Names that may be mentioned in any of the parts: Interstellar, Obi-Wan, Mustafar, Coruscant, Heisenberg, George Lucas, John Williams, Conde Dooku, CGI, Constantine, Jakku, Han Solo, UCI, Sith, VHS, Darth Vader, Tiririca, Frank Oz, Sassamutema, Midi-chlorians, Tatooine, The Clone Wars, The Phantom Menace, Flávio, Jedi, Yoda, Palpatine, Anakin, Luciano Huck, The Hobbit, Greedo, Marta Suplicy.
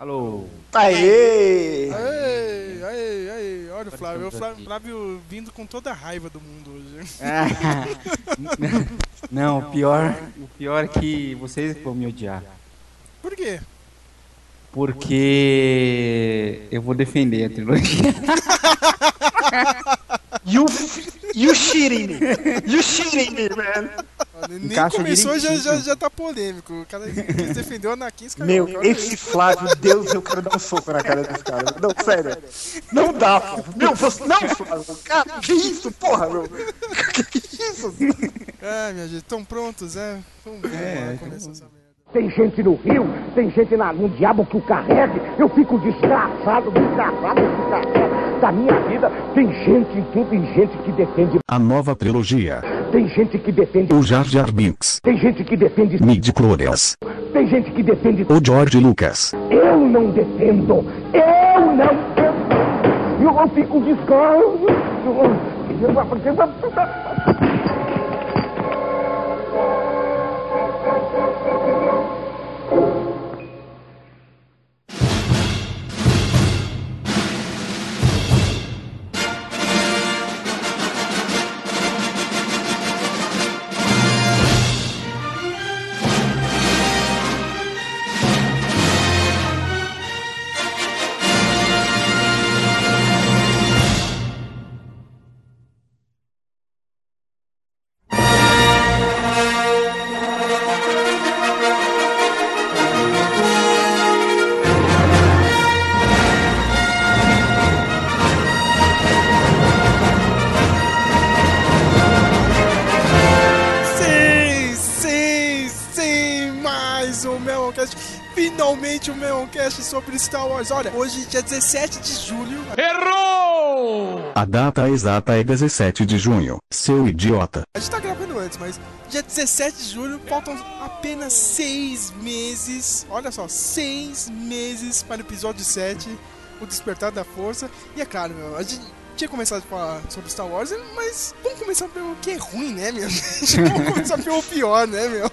Alô! Aê! Aê! Aê! Aê! Olha o Flávio. O Flávio vindo com toda a raiva do mundo hoje. Ah, não, o pior é que vocês vão me odiar. Por quê? Porque eu vou defender a trilogia. You shitting me! You shitting me, man! Nem começou, já tá polêmico. O cara que defendeu o Anakin, esse cara... Meu, esse Flávio, Deus, eu quero dar um soco na cara desse cara. Não, sério. Não dá, Flávio. Meu, não, Flávio. Cara, que isso, porra, meu. Que isso? Ah, minha gente, estão prontos, é? Vamos ver, começou essa merda. Tem gente no Rio, tem gente no diabo que o carregue. Eu fico desgraçado da minha vida. Tem gente em tudo, tem gente que defende a nova trilogia. Tem gente que defende o Jar Jar Binks. Tem gente que defende Midi-chlorians. Tem gente que defende o George Lucas. Eu não defendo. Eu não. Eu fico desgraçado. Finalmente o Meloncast sobre Star Wars. Olha, hoje dia 17 de julho. Errou! A data exata é 17 de junho, seu idiota. A gente tá gravando antes, mas dia 17 de julho faltam apenas 6 meses. Olha só, 6 meses para o episódio 7, o Despertar da Força. E é claro, meu, a gente tinha começado a falar sobre Star Wars, mas vamos começar pelo que é ruim, né, meu? Vamos começar pelo pior, né, meu?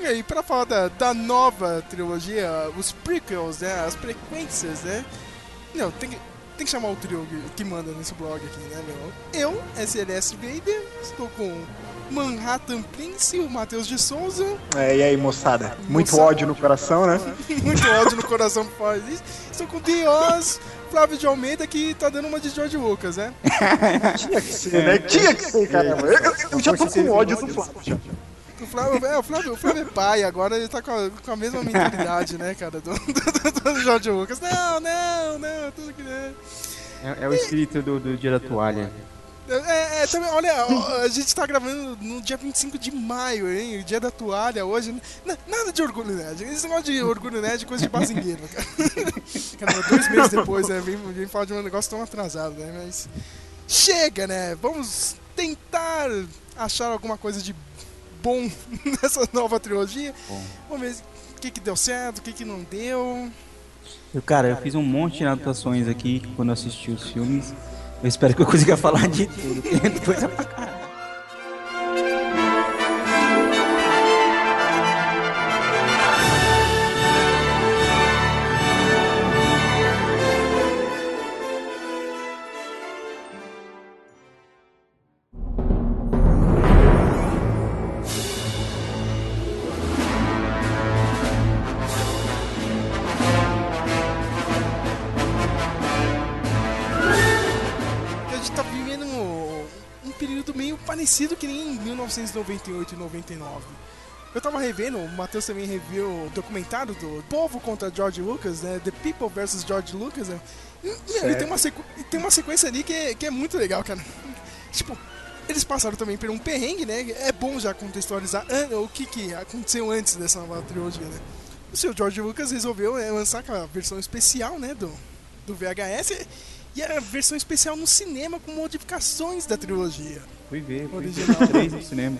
E aí, pra falar da nova trilogia, os prequels, né, as frequências, né? Não, tem que chamar o trio que manda nesse blog aqui, né, meu? Eu, SLS Vader, estou com Manhattan Prince, o Matheus de Souza. É, e aí, moçada? Muito ódio no coração, né? Muito ódio no coração por falar disso. Estou com o Dios, Flávio de Almeida, que tá dando uma de George Lucas, né? Tinha que ser, né? Tinha que ser, caramba. Eu já tô com ódio do Flávio. O Flávio é pai, agora ele tá com a mesma mentalidade, né, cara, do George Lucas. Não, tudo que é. É o espírito do dia da toalha. Também, olha, a gente tá gravando no dia 25 de maio, hein, o dia da toalha hoje. Nada de orgulho nerd, esse negócio de orgulho nerd é coisa de bazingueiro, cara. 2 meses depois, né, vem falar de um negócio tão atrasado, né, mas... Chega, né, vamos tentar achar alguma coisa de bom nessa nova trilogia. Vamos ver o que deu certo, o que não deu. Cara, eu fiz um monte de anotações aqui quando eu assisti os filmes. Eu espero que eu consiga falar de tudo. Tem coisa pra caralho. Parecido que nem em 1998 e 99. Eu tava revendo, o Matheus também reviu o documentário do Povo contra George Lucas, né? The People vs. George Lucas, né? E tem uma sequência ali que é muito legal, cara. Tipo, eles passaram também por um perrengue, né? É bom já contextualizar o que aconteceu antes dessa nova trilogia, né? O seu George Lucas resolveu lançar a versão especial, né? Do VHS e a versão especial no cinema com modificações da trilogia. Fui ver 3 no cinema.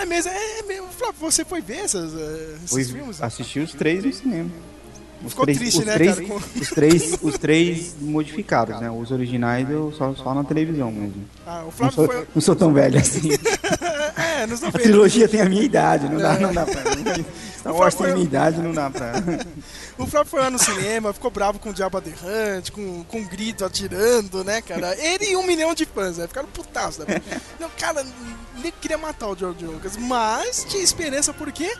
É mesmo, Flávio, você foi ver esses filmes? Assisti os 3 no cinema. Ficou triste, né, cara? Os três modificados, né? Os originais eu só na televisão mesmo. Ah, o Flávio foi... Não sou tão velho assim. Não sou velho. A trilogia tem a minha idade, não dá pra mim. Star Wars tem minha idade, não dá pra... O Flávio foi lá no cinema, ficou bravo com o Jabba the Hutt, com um grito atirando, né, cara? Ele e 1 milhão de fãs, né? Ficaram putaços, né? Não, cara, ele queria matar o George Lucas, mas tinha esperança, por quê?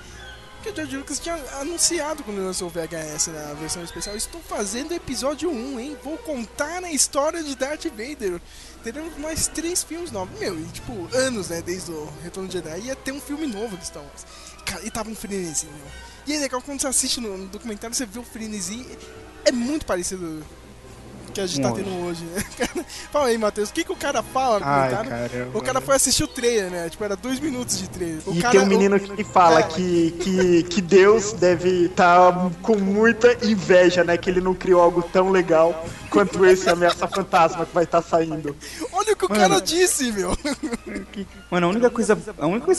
Porque o George Lucas tinha anunciado quando lançou o VHS na versão especial: estou fazendo episódio 1, hein? Vou contar a história de Darth Vader. Teremos mais 3 filmes novos. Meu, e tipo, anos, né? Desde o Retorno de Jedi ia ter um filme novo de Star Wars. Cara, e tava um frenesi, meu. E é legal, quando você assiste no documentário, você vê o frenesi, é muito parecido que a gente tá tendo hoje, né, cara? Fala aí, Matheus, o que o cara fala no comentário? O cara foi assistir o trailer, né? Tipo, era 2 minutos de trailer. O e cara, tem um menino que fala que Deus deve estar com muita inveja, né? Que ele não criou algo tão legal quanto esse Ameaça Fantasma que vai estar saindo. Olha o que o cara disse, meu! Mano, a única coisa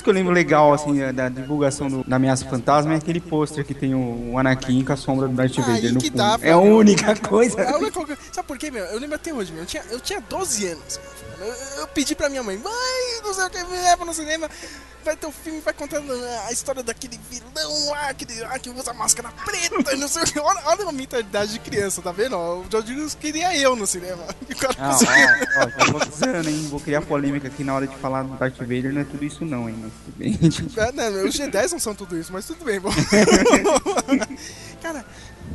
que eu lembro legal, assim, da divulgação da Ameaça Fantasma é aquele pôster que tem o Anakin com a sombra do Darth Vader no fundo. É a única coisa. É a única coisa. Sabe por quê, meu? Eu lembro até hoje, meu. Eu tinha 12 anos. Eu pedi pra minha mãe: mãe, não sei o que, me leva no cinema. Vai ter um filme, vai contando a história daquele vilão lá, que usa máscara preta, não sei o que. Olha a mentalidade de criança, tá vendo? O George Lucas queria eu no cinema. Já vou dizendo, hein? Vou criar polêmica aqui na hora de falar do Darth Vader, não é tudo isso não, hein? Mas tudo bem. Tipo... Não, os Jedi não são tudo isso, mas tudo bem, bom. Cara...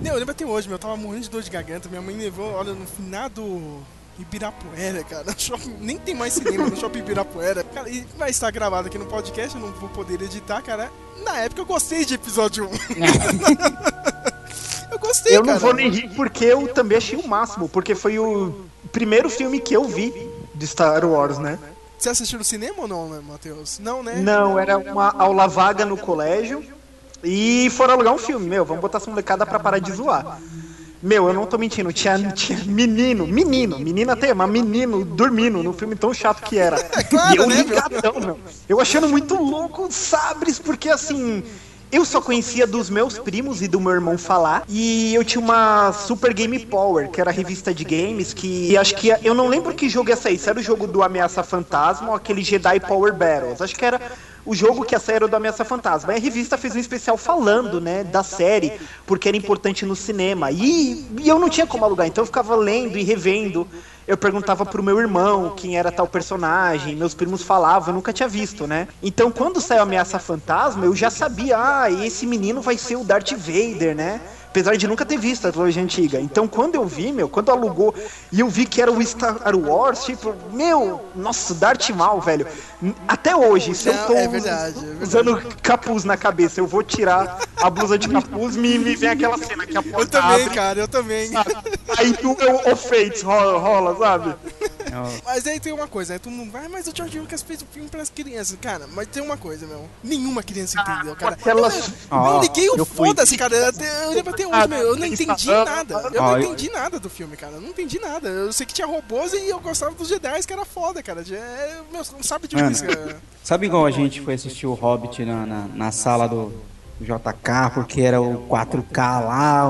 Não, eu lembro até hoje, meu, eu tava morrendo de dor de garganta, minha mãe levou, olha, no final do Ibirapuera, cara, no shopping, nem tem mais cinema no shopping Ibirapuera, cara, e vai estar gravado aqui no podcast, eu não vou poder editar, cara, na época eu gostei de episódio 1. Eu gostei, cara. Eu não vou nem rir, porque eu também achei o máximo, porque foi o primeiro filme que eu vi de Star Wars, né? Você assistiu no cinema ou não, né, Matheus? Não, né? Não, era uma aula vaga no colégio. E foram alugar um filme, meu, vamos botar essa molecada pra parar de zoar. Meu, eu não tô mentindo, tinha menino até, mas menino dormindo no filme, tão chato que era. E eu ligadão, meu. Eu achando muito louco, sabres, porque assim... Eu só conhecia dos meus primos e do meu irmão falar, e eu tinha uma Super Game Power, que era a revista de games, que acho que... Eu não lembro que jogo ia sair, se era o jogo do Ameaça Fantasma ou aquele Jedi Power Battles. Acho que era o jogo que ia sair, era o do Ameaça Fantasma. E a revista fez um especial falando, né, da série, porque era importante no cinema. E eu não tinha como alugar, então eu ficava lendo e revendo. Eu perguntava pro meu irmão quem era tal personagem, meus primos falavam, eu nunca tinha visto, né? Então quando saiu Ameaça Fantasma, eu já sabia, esse menino vai ser o Darth Vader, né? Apesar de nunca ter visto a trilogia antiga. Então quando eu vi, meu, quando alugou e eu vi que era o Star Wars, tipo, meu, nossa, Darth Maul, velho. Até hoje, se eu tô usando capuz na cabeça, eu vou tirar a blusa de capuz, me vem aquela cena que a porta abre. Eu também, cara, eu também. Sabe? Aí tu, o Fates rola, sabe? Mas aí tem uma coisa, aí todo mundo vai, mas o George Lucas fez o filme pras crianças, cara, mas tem uma coisa, meu, nenhuma criança entendeu, cara. Eu liguei o foda-se, cara, eu lembro até hoje, meu, eu não entendi nada, eu não entendi nada do filme, cara, eu não entendi nada, eu sei que tinha robôs e eu gostava dos Jedi, que era foda, cara, meu, não sabe de onde isso, cara. Sabe igual a gente foi assistir o Hobbit na sala do JK, porque era o 4K lá,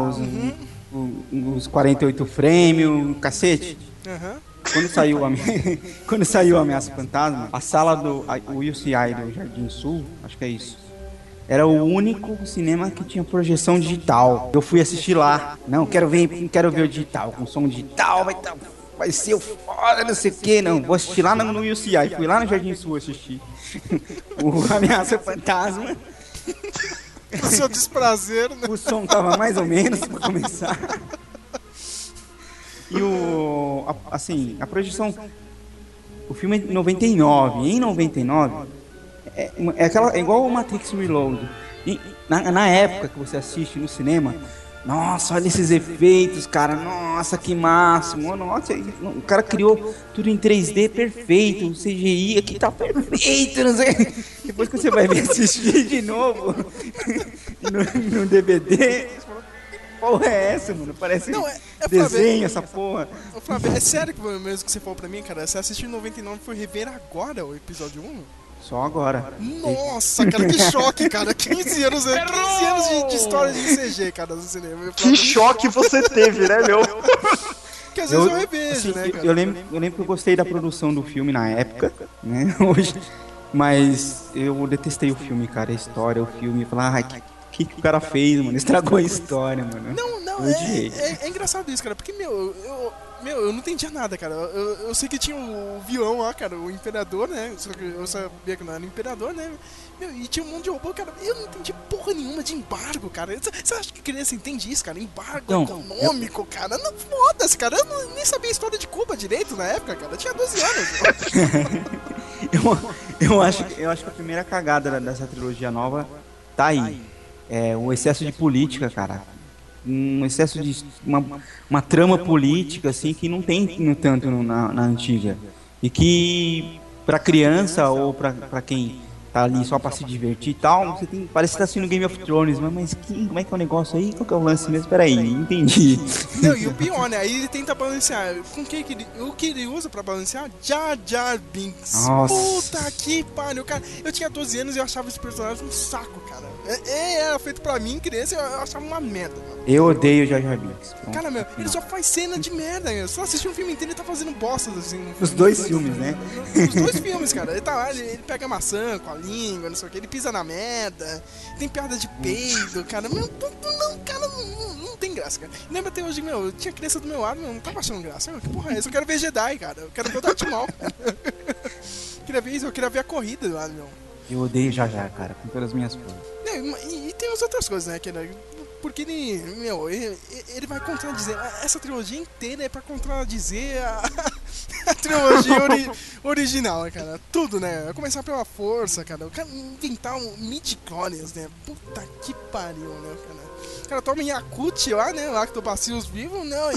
os 48 frames, o cacete? Quando saiu a Ameaça Fantasma, a sala do UCI do Jardim Sul, acho que é isso, era o único cinema que tinha projeção digital. Eu fui assistir lá. Não, quero ver o digital, com som digital, vai ser o foda, não sei o que, não. Vou assistir lá no UCI, fui lá no Jardim Sul assistir o Ameaça Fantasma. O seu desprazer, né? O som tava mais ou menos pra começar. E a projeção, o filme é de 99, em 99, é igual o Matrix Reload, e na época que você assiste no cinema, nossa, olha esses efeitos, cara, nossa, que máximo, nossa, o cara criou tudo em 3D perfeito, o CGI aqui tá perfeito, não sei, depois que você vai ver assistir de novo, no DVD... Porra, é essa, mano? Parece desenho, essa porra. Ô, Flávio, é sério que mesmo que você falou pra mim, cara? Você assistiu em 99 e foi rever agora o episódio 1? Só agora. Nossa, cara, que choque, cara. 15 anos, 15 anos de história de CG, cara, no cinema. Que choque você teve, né, meu? Porque às vezes eu revejo, assim, né, cara? Eu lembro que eu gostei da produção do filme na época, né, hoje. Mas eu detestei o filme, cara, a história, o filme. Falar, O que o cara fez, mano? Estragou a história, mano. Não, é engraçado isso, cara, porque, eu não entendia nada, cara. Eu sei que tinha o vilão lá, cara, o imperador, né? Só que eu sabia que não era o imperador, né? E tinha um monte de robô, cara. Eu não entendi porra nenhuma de embargo, cara. Você acha que criança entende isso, cara? Embargo econômico, cara. Não, foda-se, cara. Eu nem sabia a história de Cuba direito na época, cara. Eu tinha 12 anos. eu acho que a primeira cagada dessa trilogia nova tá aí. É o excesso de política, cara. Um excesso de uma trama política, assim, que não tem no tanto na antiga. E que, pra criança ou pra quem tá ali só pra se divertir e tal, você tem, parece que tá assistindo Game of Thrones, mas como é que é o negócio aí? Qual que é o lance mesmo? Peraí, entendi. Não, e o pior, né? Aí ele tenta balancear. Com quem que o que ele usa pra balancear? Jar Jar Binks. Nossa. Puta que pariu, cara. Eu tinha 12 anos e eu achava esse personagem um saco, cara. Era feito pra mim, criança, eu achava uma merda, cara. Eu odeio o Jar Jar Binks. Cara, ele só faz cena de merda, né? Só assistir um filme inteiro e tá fazendo bostas, assim. Os dois filmes, né? Os dois filmes, cara. Ele tá lá, ele pega a maçã com a língua, não sei o que, ele pisa na merda, tem piada de peido, cara. Não tem graça, cara. Lembra até hoje, eu tinha criança do meu lado, não tava achando graça. Que porra é essa? Eu quero ver Jedi, cara. Eu quero ver o Darth Maul, cara. Eu queria ver a corrida lá, meu. Eu odeio Jar Jar, cara, com todas as minhas coisas. E tem as outras coisas, né, que porque ele vai contradizer. Essa trilogia inteira é pra contradizer a trilogia original, cara. Tudo, né? Começar pela força, cara. O cara inventar um Midi-chlorians, né? Puta que pariu, né, cara? O cara toma Yakut lá, né? Lactobacilos vivos, não. E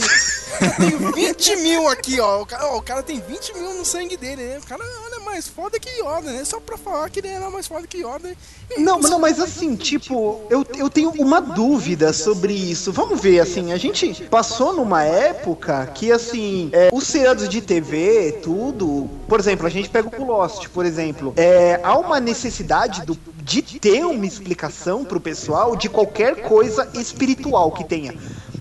eu tenho 20 mil aqui, ó. O cara tem 20 mil no sangue dele, né? O cara, olha, mais foda que Yoda, né? Só pra falar que ele era mais foda que Yoda. Mas assim, tipo, eu tenho uma dúvida sobre isso. Vamos ver, assim, a gente passou numa época que, assim, os seriados de TV, tudo, por exemplo, a gente pega o Lost, por exemplo, há uma necessidade de ter uma explicação pro pessoal de qualquer coisa espiritual que tenha.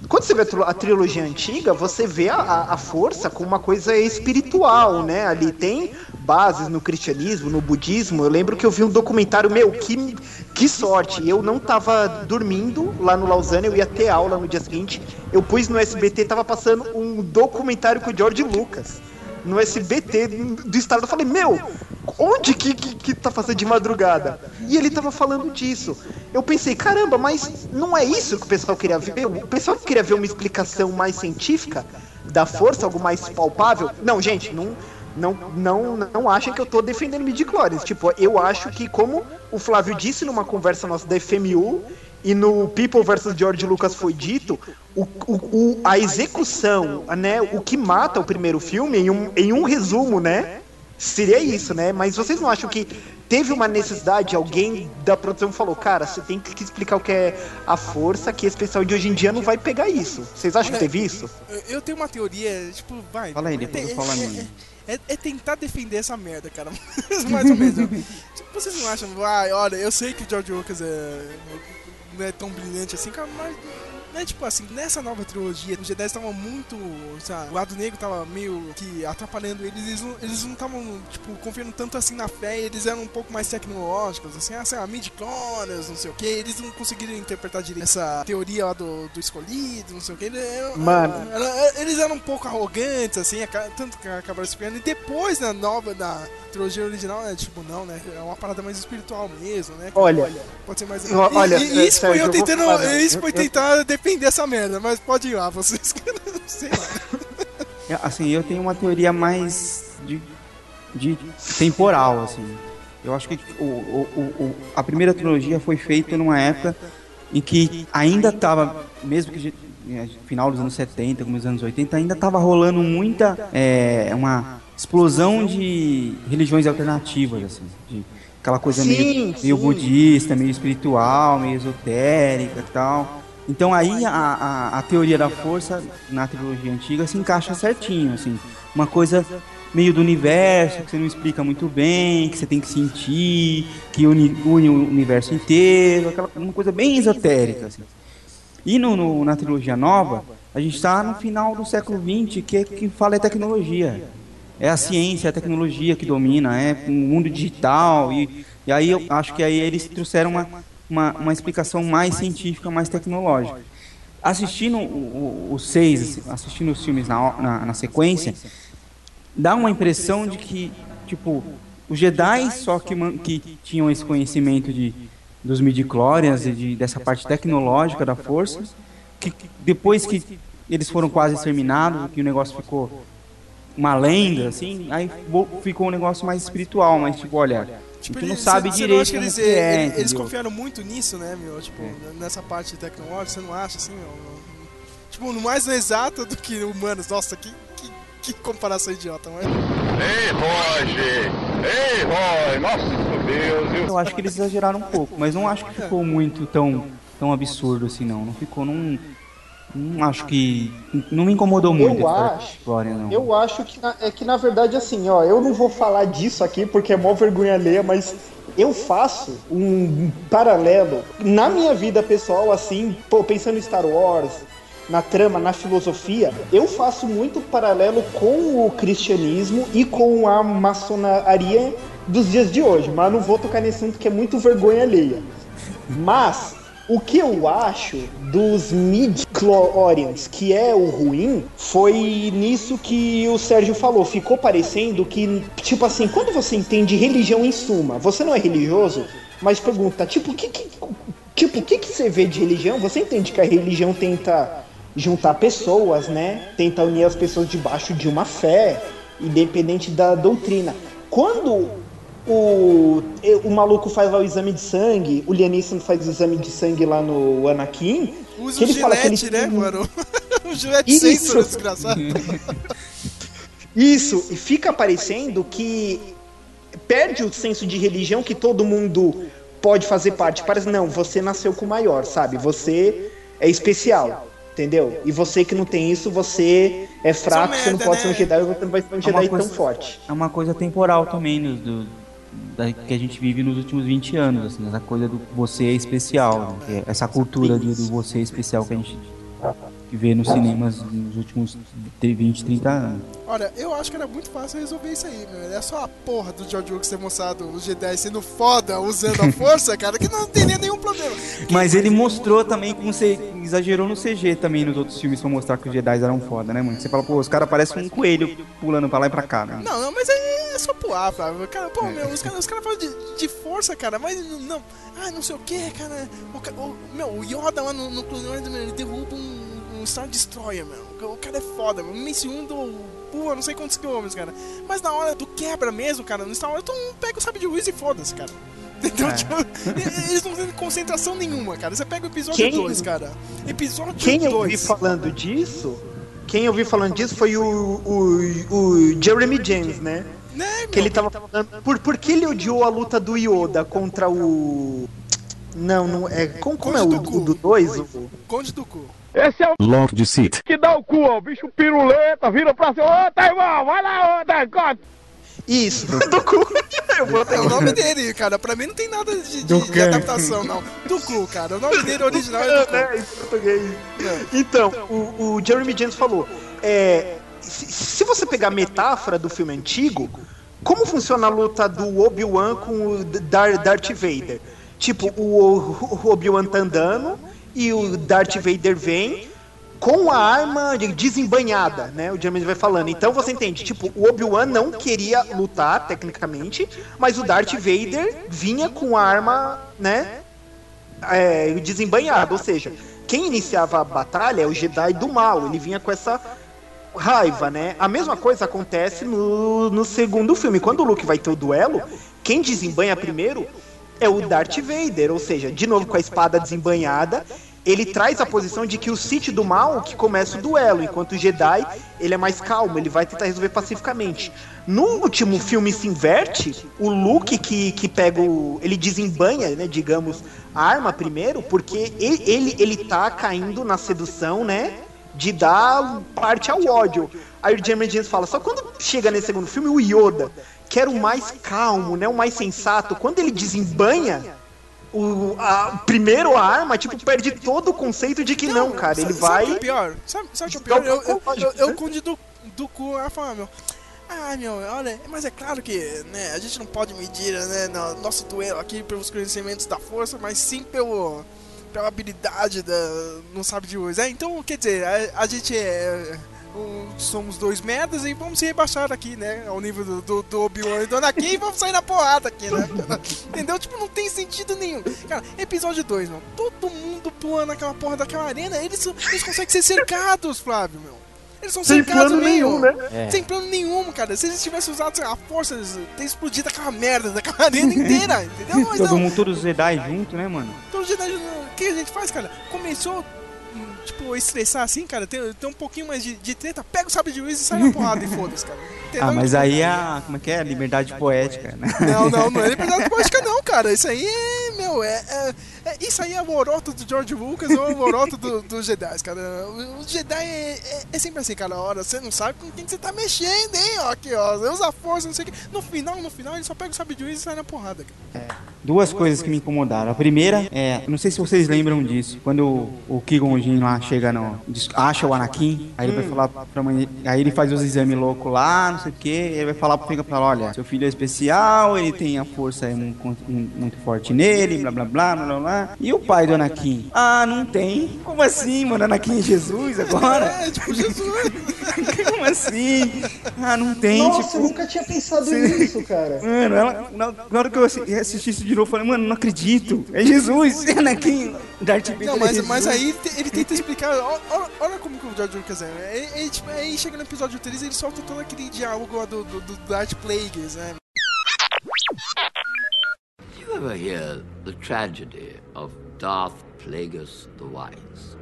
Quando você vê a trilogia antiga, você vê a força como uma coisa espiritual, né? Ali tem bases no cristianismo, no budismo. Eu lembro que eu vi um documentário, que sorte. Eu não tava dormindo lá no Lausanne, eu ia ter aula no dia seguinte. Eu pus no SBT, tava passando um documentário com o George Lucas. No SBT do estado, eu falei, onde que tá fazendo de madrugada? E ele tava falando disso. Eu pensei, caramba, mas não é isso que o pessoal queria ver? O pessoal queria ver uma explicação mais científica da força, algo mais palpável? Não, gente, não achem que eu tô defendendo Midi-chlorians. Tipo, eu acho que, como o Flávio disse numa conversa nossa da FMU, e no People vs. George Lucas foi dito, a execução, né, o que mata o primeiro filme, em um resumo, né, seria isso, né? Mas vocês não acham que teve uma necessidade, alguém da produção falou, cara, você tem que explicar o que é a força, que esse pessoal de hoje em dia não vai pegar isso? Vocês acham que teve isso? Eu tenho uma teoria, tipo, vai... Fala aí, depois eu falo a minha. É tentar defender essa merda, cara. Mais ou menos. Vocês não acham, olha, eu sei que o George Lucas não é tão brilhante assim, cara, mas... É tipo assim, nessa nova trilogia, os Jedi estavam muito, sabe, o lado negro tava meio que atrapalhando eles não estavam, tipo, confiando tanto assim na fé, eles eram um pouco mais tecnológicos, assim, sei lá, midi-chlorians, não sei o que, eles não conseguiram interpretar direito essa teoria lá do escolhido, não sei o que, eles eram um pouco arrogantes, assim, tanto que acabaram se pegando, e depois na nova, na trilogia original, né, tipo, não, né, é uma parada mais espiritual mesmo, né, olha pode ser mais... isso foi eu tentando, isso foi tentar defender essa merda, mas pode ir lá, vocês que não sei lá. Assim, eu tenho uma teoria mais de temporal, assim. Eu acho que a primeira trilogia foi feita numa época em que ainda tava, mesmo que final dos anos 70, começo dos anos 80, ainda tava rolando muita, uma explosão de religiões alternativas, assim, aquela coisa meio budista, meio espiritual, meio esotérica e tal. Então aí a teoria da força na trilogia antiga se encaixa certinho, assim. Uma coisa meio do universo, que você não explica muito bem, que você tem que sentir, que une o universo inteiro, uma coisa bem esotérica, assim. E na trilogia nova, a gente está no final do século XX, que fala é tecnologia. É a ciência, é a tecnologia que domina, é o mundo digital. E aí eu acho que aí eles trouxeram uma uma explicação mais científica, mais tecnológica. Assistindo os seis, assistindo os filmes na sequência, dá uma impressão de que, tipo, os Jedi só que tinham esse conhecimento dos midi-chlorians e dessa parte tecnológica da força, que depois que eles foram quase exterminados, que o negócio ficou uma lenda, assim, aí ficou um negócio mais espiritual, mas tipo, olha, tipo, tu não sabe direito como que é. Eles confiaram muito nisso, né, meu? Tipo, nessa parte tecnológica, você não acha, assim, meu? Tipo, mais exata do que humanos. Nossa, que comparação idiota, mas... Ei, Roger! Ei, Roy! Nossa, meu Deus! Eu acho que eles exageraram um pouco, mas não acho que ficou muito tão absurdo assim, não. Não ficou num... Não acho que... Não me incomodou muito. Eu acho que na verdade, assim, ó, eu não vou falar disso aqui porque é mó vergonha alheia, mas eu faço um paralelo na minha vida pessoal, assim, pô, pensando em Star Wars, na trama, na filosofia, eu faço muito paralelo com o cristianismo e com a maçonaria dos dias de hoje, mas não vou tocar nesse assunto que é muito vergonha alheia. Mas... o que eu acho dos midi-chlorians, que é o ruim, foi nisso que o Sérgio falou. Ficou parecendo que, tipo assim, quando você entende religião em suma, você não é religioso, mas pergunta, tipo, o que você vê de religião? Você entende que a religião tenta juntar pessoas, né? Tenta unir as pessoas debaixo de uma fé, independente da doutrina. Quando... O maluco faz lá o exame de sangue, o Lianisson faz o exame de sangue lá no Anakin. Usa o gilete, né, mano? O gilete sensor, desgraçado. Isso, e fica parecendo que perde o senso de religião que todo mundo pode fazer parte. Parece, não, você nasceu com o maior, sabe? Você é especial, entendeu? E você que não tem isso, você é fraco, você não pode ser um Jedi, você não vai ser um Jedi tão forte. É uma coisa temporal também, que a gente vive nos últimos 20 anos, assim, essa coisa do você é especial, né? Essa cultura do você é especial que a gente vê nos cinemas nos últimos 20, 30 anos. Olha, eu acho que era muito fácil resolver isso aí, meu. É só a porra do George Lucas ter mostrado o Jedi sendo foda usando a força, cara, que não teria nenhum problema. Mas ele mostrou também, como você exagerou no CG também nos outros filmes pra mostrar que os Jedi eram foda, né, mano? Você fala, pô, os caras parecem um coelho pulando pra lá e pra cá, né? Não, mas aí é só pular, Flávio. Cara, pô, meu, os caras falam de força, cara, mas não. Ah, não sei o que, cara. O Yoda lá no Clone Wars, ele derruba um Star Destroyer, meu. O cara é foda, meu. Não sei quantos quilômetros, cara. Mas na hora do quebra mesmo, cara, no Star Wars, todo mundo pega o sabre de luz e foda-se, cara. Então, tipo, eles não têm concentração nenhuma, cara. Você pega o episódio 2, cara. Episódio 2. Quem eu vi falando disso foi o Jeremy James, né? Que ele tava falando por que ele odiou a luta do Yoda contra o... Não é... Como é o do 2? Conde Dooku. Esse é o Lord Sith que dá o cu, ó. O bicho piruleta, vira pra cima. Ô, tá, irmão, vai lá, ô, tá, corta. Isso, do cu. É o nome dele, cara. Pra mim não tem nada de adaptação, não. Do cu, cara. O nome dele original é do cu. É, em português. É. Então, o Jeremy James falou, se você pegar a metáfora do filme antigo, como funciona a luta do Obi-Wan com o Darth Vader? Tipo, o Obi-Wan tá andando e o Darth Vader vem com a arma desembanhada, né? O James vai falando. Então você entende, tipo, o Obi-Wan não queria lutar, tecnicamente, mas o Darth Vader vinha com a arma, né? Desembanhada, ou seja, quem iniciava a batalha é o Jedi do mal, ele vinha com essa raiva, né? A mesma coisa acontece no segundo filme. Quando o Luke vai ter o duelo, quem desembanha primeiro é o Darth Vader, ou seja, de novo com a espada desembanhada, ele traz a posição de que o Sith do mal que começa o duelo, enquanto o Jedi ele é mais calmo, ele vai tentar resolver pacificamente. No último filme se inverte, o Luke que pega ele desembanha, né, digamos, a arma primeiro, porque ele tá caindo na sedução, né, de dar parte ao ódio. Aí o Jeremy James fala, só quando chega nesse segundo filme o Yoda, que era o mais calmo, né, o mais sensato, quando ele desembanha primeiro a arma, tipo, perde todo o conceito de que não, cara, ele vai... Sabe o que é pior? Eu Conde Dooku, ela fala, meu, Ah, meu, olha, mas é claro que, né, a gente não pode medir, né, nosso duelo aqui pelos conhecimentos da força, mas sim pela habilidade no sabre de luz. É, então, quer dizer, a gente somos dois merdas e vamos se rebaixar aqui, né, ao nível do Obi-Wan e do Anakin e vamos sair na porrada aqui, né, entendeu? Tipo, não tem sentido nenhum. Cara, episódio 2, mano, todo mundo pulando aquela porra daquela arena, eles conseguem ser cercados, Flávio, meu. Eles são sem plano nenhum, né? É. Sem plano nenhum, cara. Se eles tivessem usado a força, eles teriam explodido aquela merda, daquela arena inteira, entendeu? Mas todos os Jedi junto, né, mano? Todos os Jedi junto. O que a gente faz, cara? Começou, tipo, a estressar assim, cara, tem um pouquinho mais de treta, pega o sabre de luz e sai na porrada e foda-se, cara. Entendeu? Ah, mas aí como é que é? Liberdade poética, né? Não é liberdade poética não, cara. Isso aí é, meu, isso aí é o alvoroto do George Lucas ou o alvoroto dos Jedi, cara. O Jedi é sempre assim, cara. Olha, você não sabe com quem você tá mexendo, hein? Ó, aqui, ó, você usa a força, não sei o que. No final, ele só pega o sabre de luz e sai na porrada, cara. É. Duas coisas que me incomodaram. A primeira é, não sei se vocês lembram disso, quando o Qui-Gon Jinn lá chega, acha o Anakin, aí ele vai falar pra mãe, aí ele faz os exames loucos lá, não sei o que, ele vai falar pro filho, olha, seu filho é especial, ele tem a força muito forte nele, blá, blá, blá, blá, blá. E o pai do Anakin? Ah, não tem. Como assim, mano? Anakin é Jesus agora? É, tipo, Jesus. Como assim? Ah, não tem. Nossa, tipo, eu nunca tinha pensado nisso, cara. Mano, na hora que eu assisti isso de novo, eu falei, mano, não acredito. É Jesus. É Anakin. Darth Vader. Não, mas aí ele tenta explicar. Olha como que o George Lucas é. Aí chega no episódio 3 e ele solta todo aquele diálogo lá do Darth Plagueis, né? Did you ever hear the tragedy of Darth Plagueis the Wise?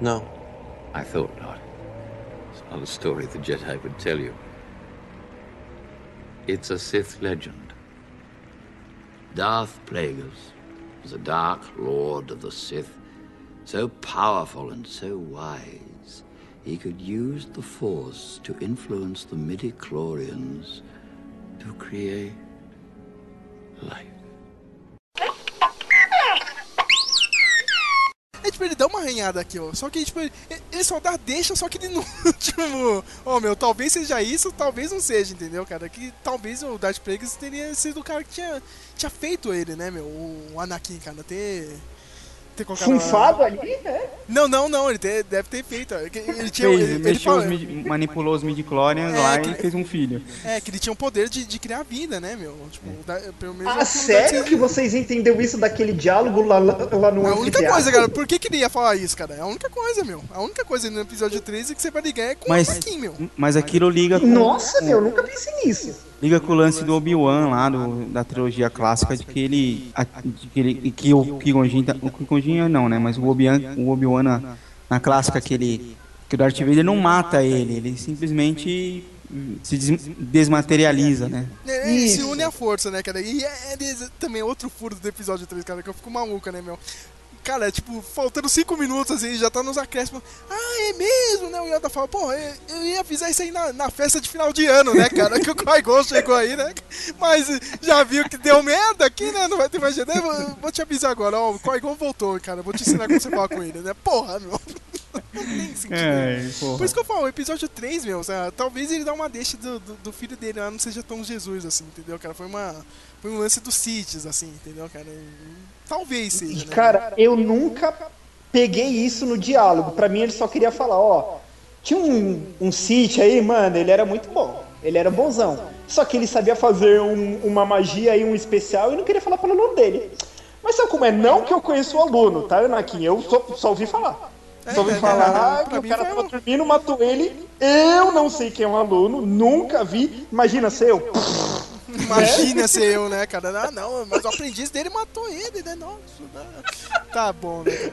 No. I thought not. It's not a story the Jedi would tell you. It's a Sith legend. Darth Plagueis was a dark lord of the Sith, so powerful and so wise, he could use the Force to influence the Midi-chlorians to create life. É, tipo, ele dá uma arranhada aqui, ó. Só que, tipo, ele só dá deixa, só que ele não, tipo... Ó, meu, talvez seja isso, talvez não seja, entendeu, cara? Que talvez o Darth Plagueis teria sido o cara que tinha feito ele, né, meu? O Anakin, cara, funfado ali, né? Não, ele deve ter feito. Manipulou os midi-chlorians lá e fez um filho. É, que ele tinha o poder de criar vida, né, meu? Tipo, pelo menos sério que vocês entenderam isso daquele diálogo lá no episódio? A única coisa, cara, por que ele ia falar isso, cara? É a única coisa, meu. A única coisa no episódio 13 que você vai ligar é com o Anakin, meu. Mas aquilo liga com... Nossa, meu, eu nunca pensei nisso. Liga com o lance do Obi-Wan lá, da trilogia clássica, de que ele... que o Qui-Gon Jinn... O Qui-Gon Jinn não, né? Mas o Obi-Wan na clássica, que o Darth Vader não mata ele simplesmente se desmaterializa, né? Ele se une à força, né, cara? E também outro furo do episódio 3, cara, que eu fico maluca, né, meu? Cara, tipo, faltando 5 minutos, assim, já tá nos acréscimos. Ah, é mesmo, né? O Yoda fala, pô, eu ia avisar isso aí na festa de final de ano, né, cara? Que o Qui-Gon chegou aí, né? Mas já viu que deu merda aqui, né? Não vai ter mais jeito. Vou te avisar agora, ó, o Qui-Gon voltou, cara. Vou te ensinar como você falar com ele, né? Porra, meu. Não tem sentido. Por isso que eu falo, o episódio 3, meu, sabe? Talvez ele dá uma deixa do filho dele, não seja tão Jesus, assim, entendeu, cara? Foi um lance dos Siths, assim, entendeu, cara? Talvez seja, né? Cara, eu nunca peguei isso no diálogo. Pra mim, ele só queria falar, ó, tinha um Sith aí, mano, ele era muito bom. Ele era bonzão. Só que ele sabia fazer uma magia e um especial e não queria falar pro aluno dele. Mas sabe como é? Não que eu conheço o aluno, tá, Anakin? Eu só ouvi falar. Só ouvi falar que o cara tava dormindo, matou ele. Eu não sei quem é um aluno, nunca vi. Imagina ser eu. Imagina ser eu, né, cara? Ah, não, mas o aprendiz dele matou ele, né? Nossa, tá bom, né?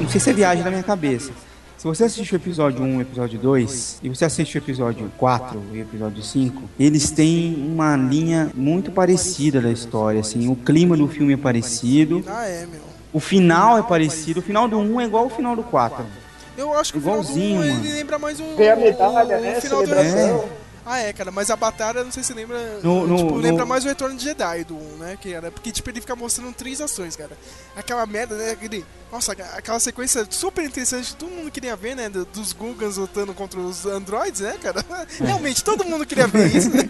Não sei se é viagem na minha cabeça. Se você assiste o episódio 1 e o episódio 2, e você assiste o episódio 4 e o episódio 5, eles têm uma linha muito parecida da história, assim, o clima do filme é parecido. Ah, é, meu. O final é parecido, o final do 1 é igual ao final do 4. Eu acho que igualzinho, o final do 1 ele lembra mais um... Tem a medalha, né? Final do Ah, é, cara, mas a batalha, não sei se lembra... lembra mais o Retorno de Jedi do 1, né? Que era, porque, tipo, ele fica mostrando três ações, cara. Aquela merda, né? Nossa, aquela sequência super interessante que todo mundo queria ver, né? Dos Gungans lutando contra os androides, né, cara? Realmente, todo mundo queria ver isso, né?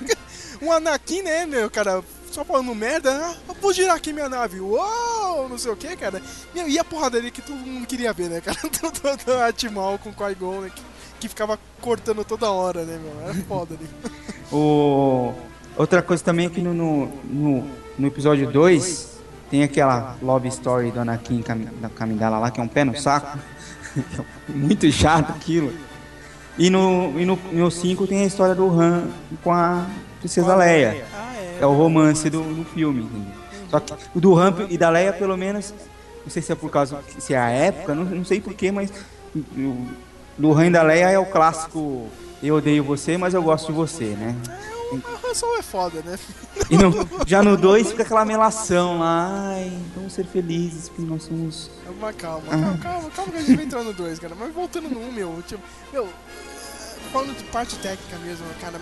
Um Anakin, né, meu, cara... Só falando merda, ah, vou girar aqui minha nave, uou, não sei o que, cara. E a porrada ali que todo mundo queria ver, né, cara? Todo Darth Maul com o Qui-Gon, né, que ficava cortando toda hora, né, meu? Era foda ali. Outra coisa também é que no episódio 2 tem aquela love story do Anakin da Amidala lá, que é um pé no saco. Muito chato aquilo. E no 5 tem a história do Han com a princesa Leia. É o romance do filme, entendeu? Só que o do Han e da Leia, pelo menos, não sei se é por causa, se é a época, não sei porquê, mas do Han e da Leia é o clássico eu odeio você, mas eu gosto de você, né? O Han Solo é foda, né? E já no 2 fica aquela melação lá, ai, vamos ser felizes, porque nós somos... Mas calma que a gente vai entrar no 2, cara, mas voltando no 1, meu, tipo, falando de parte técnica mesmo, cara,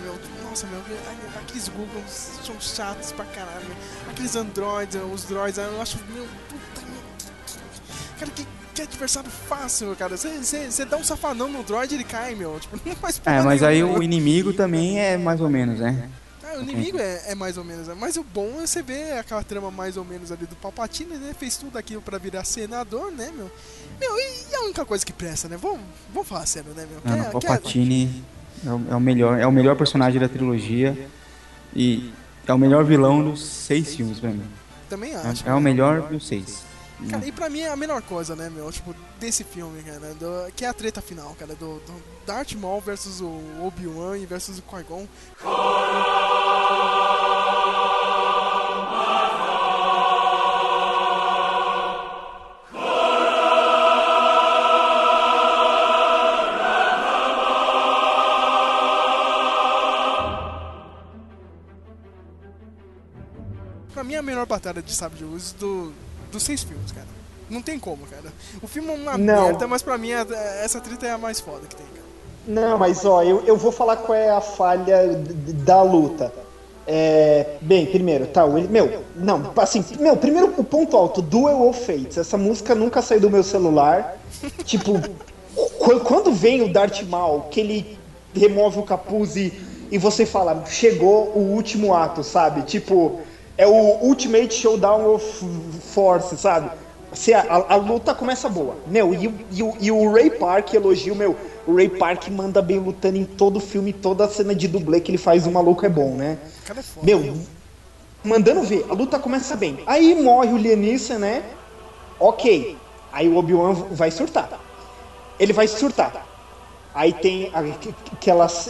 aqueles Gungans são chatos pra caralho, meu. Aqueles androids, os droids, eu acho, cara, que adversário fácil, cara, você dá um safanão no droid, ele cai, meu, tipo, não faz porra. Mas aí o inimigo também é mais ou menos, né? O inimigo é mais ou menos, mas o bom é você ver aquela trama mais ou menos ali do Palpatine, né? Fez tudo aquilo pra virar senador, né, meu? E a única coisa que presta, né? Vamos falar sério, né, meu? O Palpatine é o melhor personagem da trilogia e é o melhor vilão dos 6 filmes pra mim. Também acho. É o melhor dos 6. Cara, e pra mim é a melhor coisa, né, meu? Tipo, desse filme, cara, que é a treta final, cara, do Darth Maul versus o Obi-Wan e versus o Qui-Gon. Pra mim é a melhor batalha de sabre de luz dos 6 filmes, cara. Não tem como, cara. O filme é uma merda, mas pra mim essa treta é a mais foda que tem, cara. Não, mas ó, eu vou falar qual é a falha da luta. Primeiro, tá, primeiro o ponto alto, Duel of Fates. Essa música nunca saiu do meu celular. Tipo, quando vem o Darth Maul, que ele remove o capuz e você fala, chegou o último ato, sabe? Tipo... É o Ultimate Showdown of Force, sabe? A luta começa boa. Meu, e o Ray Park elogio, meu. O Ray Park manda bem lutando em todo o filme, toda a cena de dublê que ele faz, o maluco é bom, né? Meu, mandando ver, a luta começa bem. Aí morre o Lianissa, né? Ok. Aí o Obi-Wan vai surtar. Ele vai surtar. Aí tem aquelas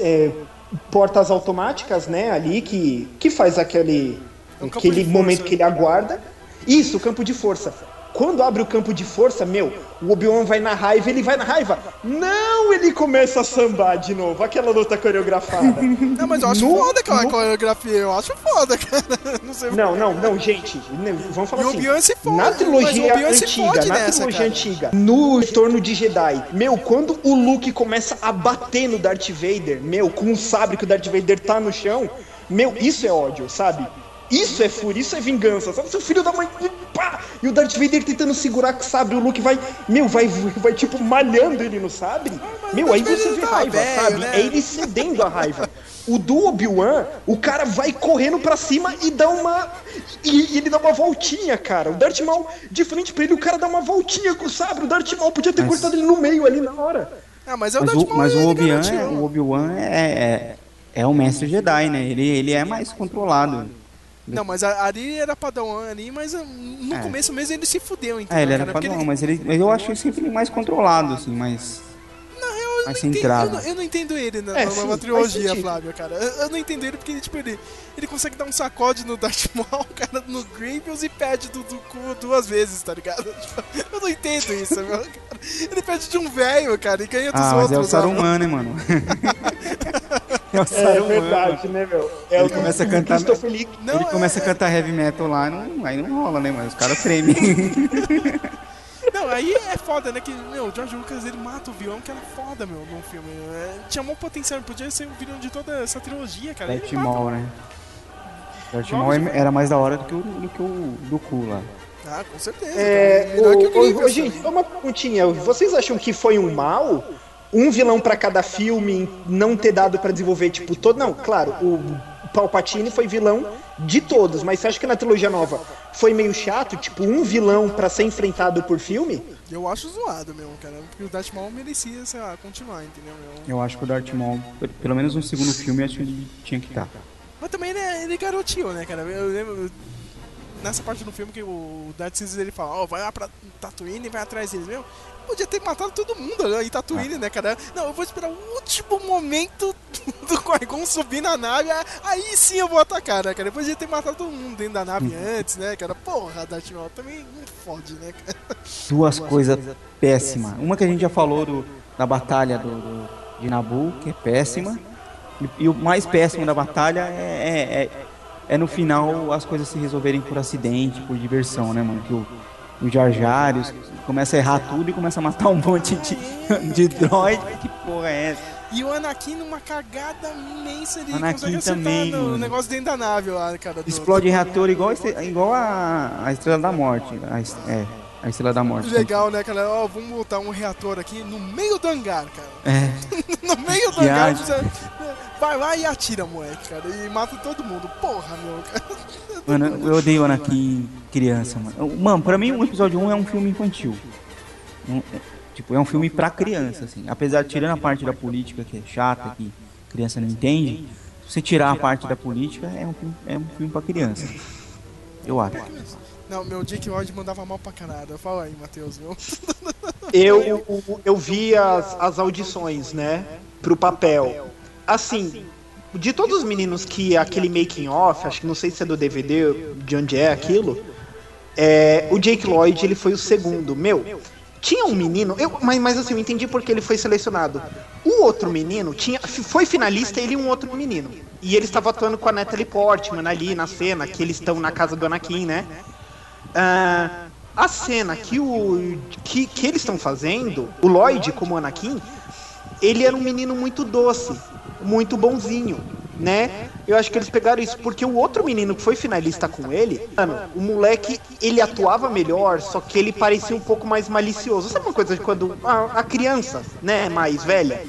portas automáticas, né? Ali que faz aquele... Aquele momento que ele aguarda. Isso, o campo de força. Quando abre o campo de força, meu, o Obi-Wan vai na raiva, Não, ele começa a sambar de novo. Aquela luta coreografada. Não, mas eu acho foda aquela coreografia. Eu acho foda, cara. Não sei. Não, gente. Vamos falar assim. Obi-Wan se fode. Na trilogia antiga, no Retorno de Jedi, meu, quando o Luke começa a bater no Darth Vader, meu, com um sabre que o Darth Vader tá no chão, meu, isso é ódio, sabe? Isso é fúria, isso é vingança, sabe? Seu filho da mãe, pá! E o Darth Vader tentando segurar com o sabre, o Luke vai tipo malhando ele no sabre. Meu, aí você vê raiva, sabe? É ele cedendo a raiva. O do Obi-Wan, o cara vai correndo pra cima e dá uma... E ele dá uma voltinha, cara. O Darth Maul, de frente pra ele, o cara dá uma voltinha com o sabre. O Darth Maul podia ter cortado ele no meio ali na hora. Ah, mas é o Darth Maul. Mas o Obi-Wan é o mestre Jedi, né? Ele é mais controlado. Não, mas ali era Padawan ali, mas no começo mesmo ele se fudeu, entendeu? Ele era Padawan, mas eu acho sempre mais controlado, assim, mais... eu não entendo ele na trilogia, Flávio, cara. Eu não entendo ele porque, tipo, ele consegue dar um sacode no Darth Maul, cara, no Grievous e perde do cu 2 vezes, tá ligado? Eu não entendo isso, meu, cara. Ele perde de um velho, cara, e ganha dos outros. Mas é o Saruman, né, mano? É verdade, né, meu? Ele começa a cantar. Ele começa a cantar heavy metal lá, aí não rola, né, mas os caras tremem. Então, aí é foda, né? Que, meu, o George Lucas, ele mata o vilão, que era foda, meu, num filme. É, tinha um potencial, podia ser o vilão de toda essa trilogia, cara. Darth Maul, né? Darth Maul era mais da hora do que o Dooku lá. Ah, com certeza. Gente, só uma perguntinha. Vocês acham que foi um mal? Um vilão pra cada filme, não ter dado pra desenvolver, tipo, todo... Não, claro, o Palpatine foi vilão de todos, mas você acha que na trilogia nova foi meio chato? Tipo, um vilão pra ser enfrentado por filme? Eu acho zoado mesmo, cara, porque o Darth Maul merecia, sei lá, continuar, entendeu? Eu acho que o Darth Maul, pelo menos um segundo filme, acho que ele tinha que estar. Mas também ele garoteou, né, cara? Eu lembro... Nessa parte do filme que o Darth Sidious, ele fala, vai lá pra Tatooine e vai atrás deles, meu... Podia ter matado todo mundo em Tatooine, né, cara? Não, eu vou esperar o último momento do Qui-Gon subir na nave, aí sim eu vou atacar, né, cara? Podia ter matado todo mundo dentro da nave antes, né, cara? Porra, Darth Maul também não fode, né, cara? Duas coisas péssimas. Uma que a gente já falou da batalha de Naboo, que é péssima. E o mais péssimo da batalha é no final as coisas se resolverem por acidente, por diversão, né, mano? Que o Jar Jar começa a errar tudo e começa a matar um monte de droid. Que porra é essa? E o Anakin numa cagada imensa, ele Anakin consegue também, no negócio dentro da nave lá, cara. Explode reator igual a Estrela da Morte. A Estrela da Morte. Legal, né, cara? Vamos botar um reator aqui no meio do hangar, cara. É. No meio do hangar. Vai lá e atira, moleque, cara. E mata todo mundo. Porra, meu, cara. Mano, eu odeio Anakin criança, mano. Mano, pra mim, o episódio 1 é um filme infantil. Tipo, é um filme pra criança, assim. Apesar de, tirando a parte da política, que é chata, que criança não entende, se você tirar a parte da política, é um filme pra criança. Eu acho. Não, meu Jake Lloyd mandava mal pra caralho. Fala aí, Matheus. Eu vi as audições, né? Pro papel. Assim, de todos os meninos que aquele making off, acho que não sei se é do DVD, de onde é aquilo, o Jake Lloyd, ele foi o segundo. Meu, tinha um menino, mas assim, eu entendi porque ele foi selecionado. O outro menino foi finalista, ele e um outro menino. E ele estava atuando com a Natalie Portman ali na cena, que eles estão na casa do Anakin, né? A cena que eles estão fazendo, o Lloyd como Anakin, ele era um menino muito doce, muito bonzinho, né? Eu acho que eles pegaram isso, porque o outro menino que foi finalista com ele, mano, o moleque, ele atuava melhor, só que ele parecia um pouco mais malicioso. Sabe uma coisa de quando a criança, né, mais velha?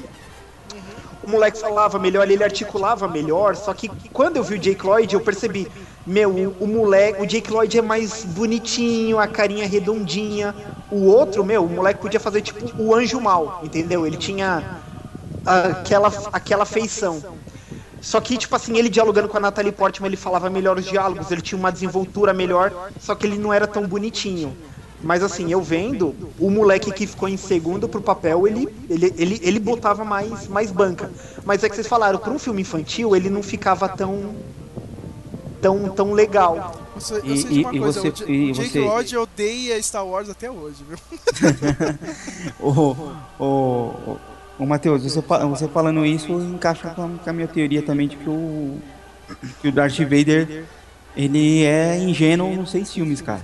O moleque falava melhor, ele articulava melhor, só que quando eu vi o Jake Lloyd, eu percebi, meu, o Jake Lloyd é mais bonitinho, a carinha redondinha. O outro, meu, o moleque podia fazer tipo o anjo mal, entendeu? Ele tinha... Aquela feição. Só que, tipo assim, ele dialogando com a Natalie Portman, ele falava melhor os diálogos, ele tinha uma desenvoltura melhor, só que ele não era tão bonitinho. Mas assim, eu vendo, o moleque que ficou em segundo pro papel, ele botava mais banca. Mas é que vocês falaram, pra um filme infantil, ele não ficava tão legal. E Jake Lloyd odeia Star Wars até hoje, viu? Ô, Matheus, você falando isso encaixa com a minha teoria também de que o Darth Vader, ele é ingênuo nos 6 filmes, cara.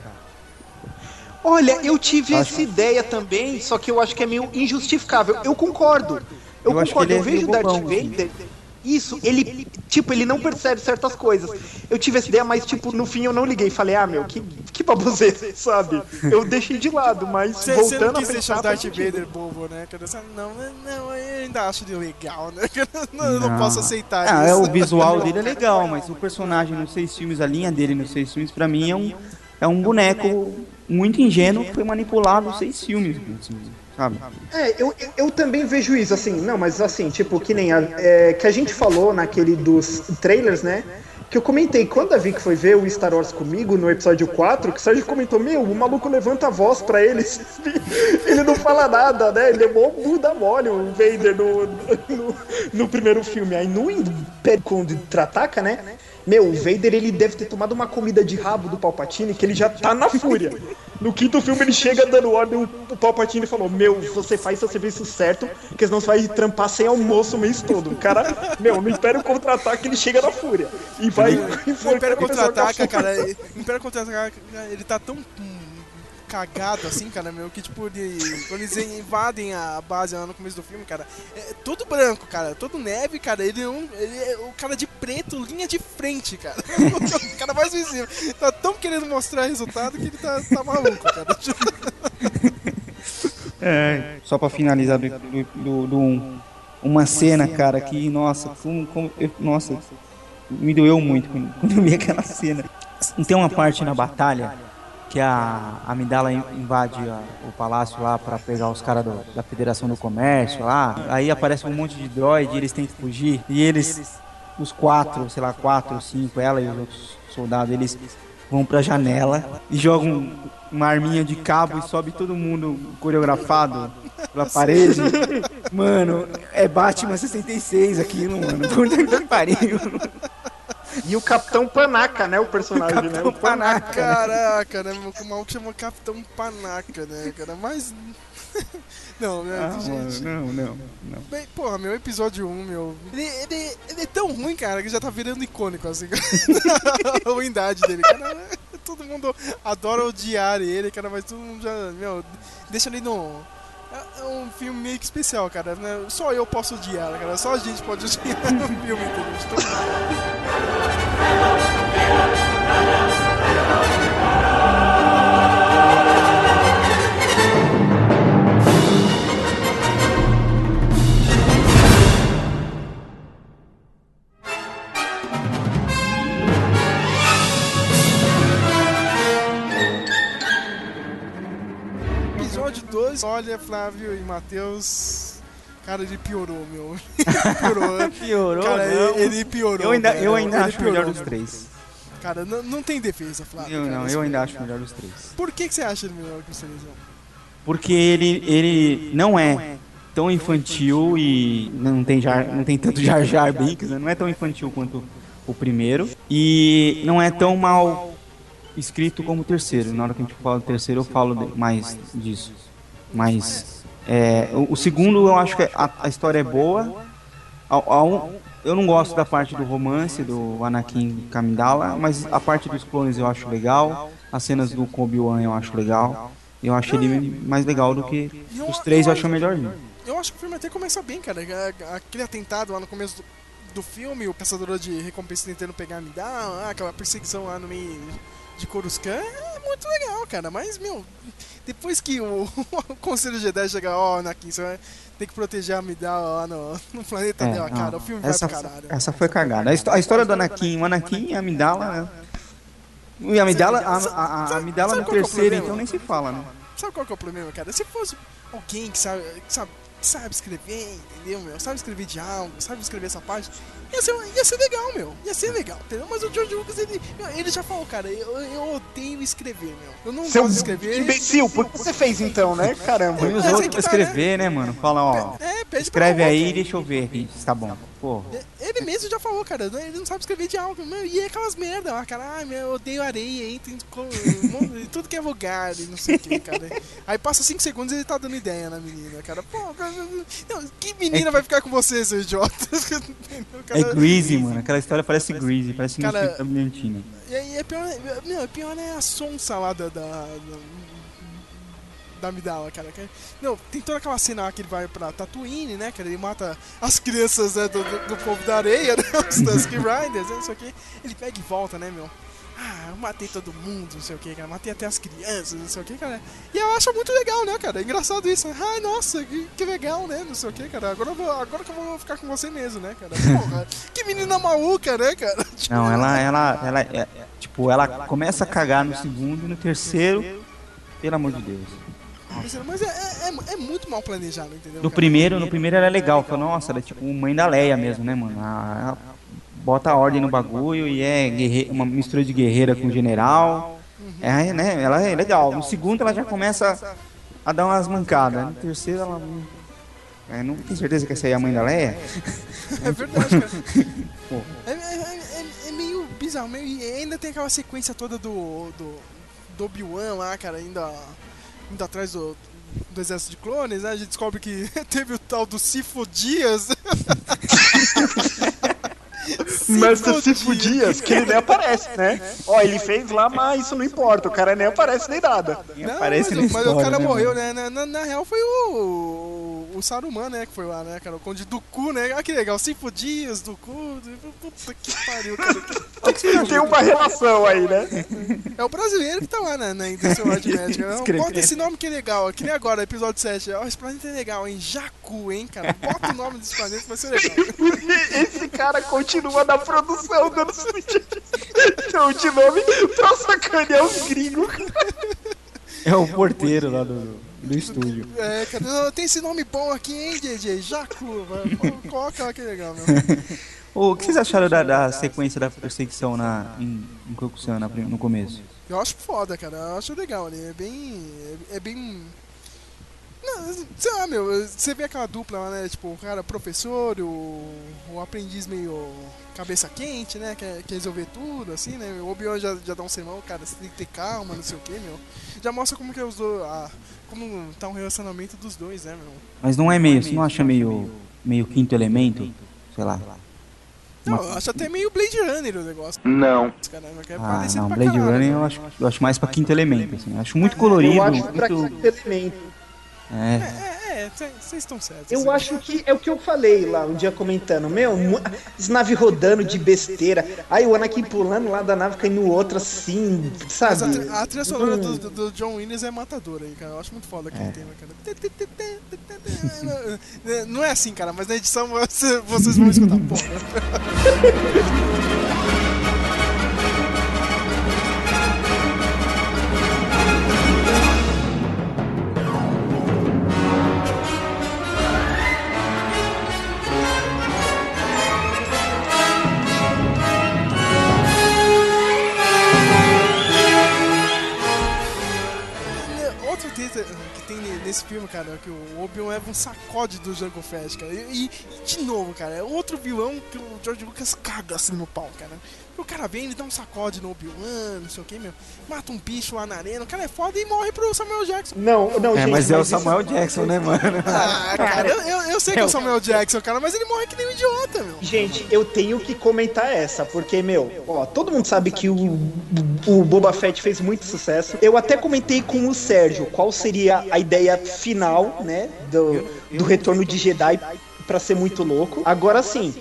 Olha, eu tive essa ideia também, só que eu acho que é meio injustificável. Eu concordo. Eu vejo o Darth Vader... Isso, ele não percebe certas coisas. Eu tive essa ideia, mas, tipo, no fim eu não liguei. Falei, meu, que baboseira, sabe? Eu deixei de lado, mas voltando a pensar... Você não quis deixar o Darth Vader bobo, né? Não, eu ainda acho ele legal, né? Eu não posso aceitar isso. O visual dele é legal, mas o personagem nos 6 filmes, a linha dele nos 6 filmes, pra mim é um boneco muito ingênuo que foi manipulado nos 6 filmes, sabe? Eu também vejo isso, assim, não, mas assim, tipo, que nem que a gente falou naquele dos trailers, né, que eu comentei, quando a Vic foi ver o Star Wars comigo, no episódio 4, que o Sérgio comentou, meu, o maluco levanta a voz pra ele, ele não fala nada, né, ele é mó bunda mole, o Vader no primeiro filme, aí no Império contra-ataca, né, meu, o Vader, ele deve ter tomado uma comida de rabo do Palpatine, que ele já tá na fúria. No 5º filme, ele chega dando ordem, o Palpatine falou, meu, você faz seu serviço certo, porque senão você vai trampar sem almoço o mês todo. O cara, meu, no Império Contra-Ataque, ele chega na fúria. E vai... No Império Contra-Ataca, cara, ele tá tão... cagado, assim, cara, meu, que tipo, quando eles invadem a base lá no começo do filme, cara, é todo branco, cara, todo neve, cara, ele é o cara de preto, linha de frente, cara, o cara mais visível, tá tão querendo mostrar resultado que ele tá maluco, cara. É, só pra finalizar do uma cena, cara, que, nossa, nossa, me doeu muito quando eu vi aquela cena. Tem uma parte na batalha que a Amidala invade o palácio lá pra pegar os caras da Federação do Comércio lá. Aí aparece um monte de droid e eles têm que fugir. E eles, os quatro, sei lá, quatro ou cinco, ela e os outros soldados, eles vão pra janela e jogam uma arminha de cabo e sobe todo mundo coreografado pela parede. Mano, é Batman 66 aquilo, mano. Puta que pariu. E o Capitão Panaca, né? O personagem, Capitão, né? O Panaca. Caraca, né? O maluco chamou Capitão Panaca, né, cara? Mas... não, meu, gente... Não. Bem, porra, meu, episódio 1, meu... Ele é tão ruim, cara, que já tá virando icônico, assim. A ruindade dele, cara. Todo mundo adora odiar ele, cara, mas todo mundo já... meu, deixa ele no... é um filme meio que especial, cara, né? Só eu posso odiar, cara. Só a gente pode odiar o filme, entendeu? Olha, Flávio e Matheus, cara, ele piorou, meu. Piorou, cara, ele piorou. Eu ainda acho melhor dos três. Cara, não tem defesa, Flávio. Eu ainda acho melhor dos três. Por que você acha ele melhor que os três? Porque ele não é tão infantil e não tem tanto Jar Jar Binks, né? Não é tão infantil quanto o primeiro e não é tão mal escrito como o terceiro. Na hora que a gente fala do terceiro, eu falo mais disso. Mas o segundo eu acho que a história é boa. Eu não gosto da parte do romance do Anakin com a Amidala, mas a parte dos clones eu acho legal. As cenas do Obi-Wan eu acho legal. Eu acho ele mais legal do que os três, eu acho melhor. Eu acho que o filme até começa bem, cara. Aquele atentado lá no começo do filme, o caçador de recompensa tentando pegar a Amidala, aquela perseguição lá no meio de Coruscant, é muito legal, cara. Mas, meu, depois que o Conselho Jedi chegar, ó, Anakin, você vai ter que proteger a Amidala lá no planeta dela, cara. O filme vai pro caralho. Essa foi cagada. A história do Anakin, o Anakin e a Amidala, né? E a Amidala, a Amidala no terceiro, então nem se fala, né? Sabe qual que é o problema, cara? Se fosse alguém que sabe escrever, entendeu, meu? Sabe escrever diálogo, sabe escrever essa parte. Ia ser legal, meu. Ia ser legal, entendeu? Mas o George Lucas, ele já falou, cara, eu odeio escrever, meu. Eu não gosto de escrever. Imbecil, por que você fez então, né? Caramba. Põe os outros pra escrever, né, mano? Fala, ó, escreve aí e deixa eu ver aqui. Tá bom. Ele mesmo já falou, cara, ele não sabe escrever diálogo, e é aquelas merda lá, cara, ah, meu, eu odeio areia, hein, tudo que é vulgar, não sei o que, cara. Aí passa 5 segundos e ele tá dando ideia na menina, cara, pô, cara, não, que menina vai ficar com você, seu idiota? Cara, é Greasy, mano, aquela história parece Greasy, parece que não tem brilhantina. E pior é a sonsa lá da Amidala, cara. Não, tem toda aquela cena lá que ele vai pra Tatooine, né, cara, ele mata as crianças, né, do povo da areia, né, os Tusken Riders, né, isso aqui, ele pega e volta, né, meu, ah, eu matei todo mundo, não sei o que, cara, matei até as crianças, não sei o que, cara, e eu acho muito legal, né, cara, é engraçado isso, ai, nossa, que legal, né, não sei o que, cara, agora que eu vou ficar com você mesmo, né, cara, porra, que menina maluca, né, cara. Não, ela começa a cagar no segundo e no terceiro, pelo amor de Deus. Mas é muito mal planejado, entendeu? No primeiro era legal, porque, nossa, ela é tipo mãe da Leia mesmo, né, mano? Ela bota a ordem no bagulho e é uma mistura de guerreira com general. É, né? Ela é legal. No segundo ela já começa a dar umas mancadas. No terceiro ela... não tenho certeza que essa aí é a mãe da Leia. É verdade, cara. É meio bizarro. E ainda tem aquela sequência toda do Obi-Wan lá, cara, ainda... indo atrás do exército de clones, né? A gente descobre que teve o tal do Sifo Dias. Mas se fudia, porque ele nem aparece, né? Ó, ele fez lá, mas isso não importa. O cara nem aparece nem nada. Não, aparece mas história, o cara né, morreu, né? Na real foi o Saruman, né? Que foi lá, né, cara? O Conde Dooku, né? Ah, que legal. 5 dias, Dooku. Puta que pariu, cara. Tem uma relação aí, né? É o brasileiro que tá lá, né? Desse World Magic. Bota esse nome que é legal. Que nem agora, episódio 7. Ó, esse planeta é legal, hein? Jakku, hein, cara? Bota o nome desse planeta, vai ser legal. Esse cara continua na produção, dando sentido de nome pra sacanear os gringos. É o porteiro lá do estúdio. É, cara, tem esse nome bom aqui, hein, DJ? Jakku, coloca lá que é legal, meu. O que vocês acharam da sequência da perseguição em Coruscant no começo? Eu acho foda, cara. Eu acho legal ali. É bem... Não, sei lá, meu. Você vê aquela dupla lá, né? Tipo, o cara professor, o aprendiz meio cabeça quente, né? Quer resolver tudo, assim, né? O Obi-Wan já dá um sermão, cara. Você tem que ter calma, não sei o que, meu. Já mostra como que é os dois... como tá um relacionamento dos dois, né, meu? Mas não é meio... Você não acha meio Quinto Elemento? Sei lá. Não, eu acho até meio Blade Runner o negócio. Não. Não, Blade Runner eu acho mais pra Quinto Elemento, assim. Eu acho muito colorido. Eu acho muito... pra Quinto Elemento. É, vocês estão certos. Eu acho que é o que eu falei lá, um dia comentando, as naves rodando de besteira. Aí o Anakin pulando lá da nave, caindo no outro assim, sabe? Mas a trilha sonora do John Williams é matadora, cara. Eu acho muito foda aquele tema, cara. Não é assim, cara, mas na edição vocês vão escutar, porra. Nesse filme, cara, que o Obi-Wan é um sacode do Jango Fett, cara. E de novo, cara, é outro vilão que o George Lucas caga assim no pau, cara. O cara vem, ele dá um sacode no Obi-Wan, não sei o que, meu. Mata um bicho lá na arena, o cara é foda e morre pro Samuel Jackson. Não, gente, mas é o Samuel Jackson, né, mano? Ah, cara, eu sei que é o Samuel Jackson, cara, mas ele morre que nem um idiota, meu. Gente, eu tenho que comentar essa, porque, ó, todo mundo sabe que o Boba Fett fez muito sucesso. Eu até comentei com o Sérgio qual seria a ideia final, né, do Retorno de Jedi pra ser muito louco. Agora sim.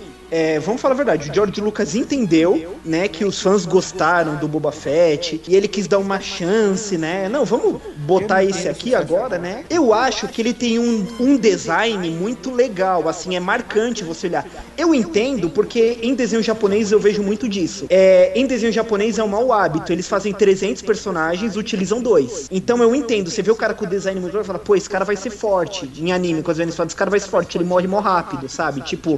Vamos falar a verdade, o George Lucas entendeu, né, que os fãs gostaram do Boba Fett, e ele quis dar uma chance, né, não, vamos botar esse aqui agora, né. Eu acho que ele tem um design muito legal, assim, é marcante você olhar. Eu entendo, porque em desenho japonês eu vejo muito disso. Em desenho japonês é um mau hábito, eles fazem 300 personagens, utilizam 2. Então eu entendo, você vê o cara com o design muito legal e fala, pô, esse cara vai ser forte, em anime, quando eles falam, esse cara vai ser forte, ele morre mó rápido, sabe, tipo...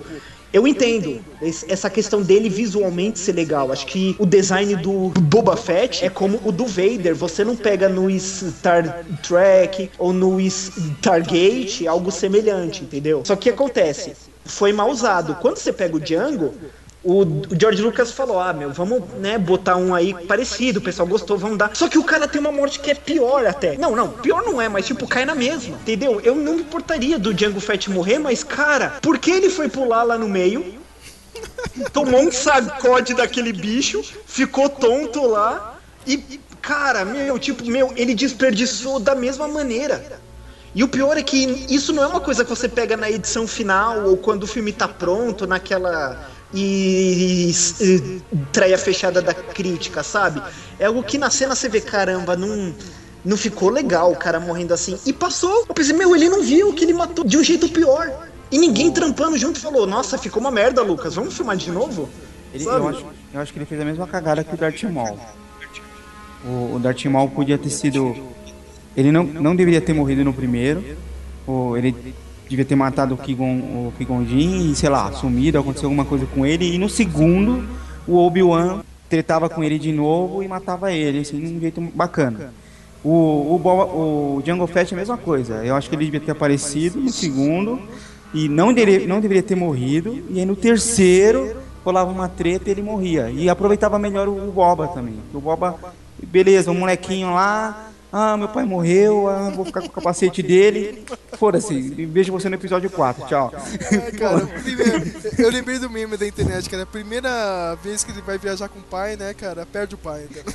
Eu entendo essa questão dele visualmente ser legal. Acho que o design do Boba Fett é como o do Vader. Você não pega no Star Trek ou no Stargate algo semelhante, entendeu? Só que acontece, foi mal usado. Quando você pega o Django, o George Lucas falou, vamos, né, botar um aí parecido, o pessoal gostou, vamos dar. Só que o cara tem uma morte que é pior até. Não, pior não é, mas tipo, cai na mesma, entendeu? Eu não me importaria do Django Fett morrer, mas cara, por que ele foi pular lá no meio? Tomou um sacode daquele bicho, ficou tonto lá e, cara, ele desperdiçou da mesma maneira. E o pior é que isso não é uma coisa que você pega na edição final ou quando o filme tá pronto, naquela... E traia fechada da crítica, sabe? É algo que na cena você vê, caramba, não ficou legal o cara morrendo assim. E passou. Eu pensei, ele não viu que ele matou de um jeito pior. E ninguém trampando junto falou, nossa, ficou uma merda, Lucas, vamos filmar de novo? Eu acho que ele fez a mesma cagada que o Darth Maul. O Darth Maul podia ter sido... Ele não deveria ter morrido no primeiro. Ou ele... Devia ter matado o Qui-Gon Jinn e, sei lá, sumido, aconteceu alguma coisa com ele. E no segundo, o Obi-Wan tretava com ele de novo e matava ele, assim, de um jeito bacana. O Jango Fett é a mesma coisa. Eu acho que ele devia ter aparecido no segundo e não deveria ter morrido. E aí no terceiro, rolava uma treta e ele morria. E aproveitava melhor o Boba também. O Boba, beleza, um molequinho lá... Ah, meu pai morreu, ah, vou ficar com o capacete dele. Foda-se, vejo você no episódio 4, tchau. É, cara, primeiro, eu lembrei do meme da internet, cara. A primeira vez que ele vai viajar com o pai, né, cara, perde o pai. Cara.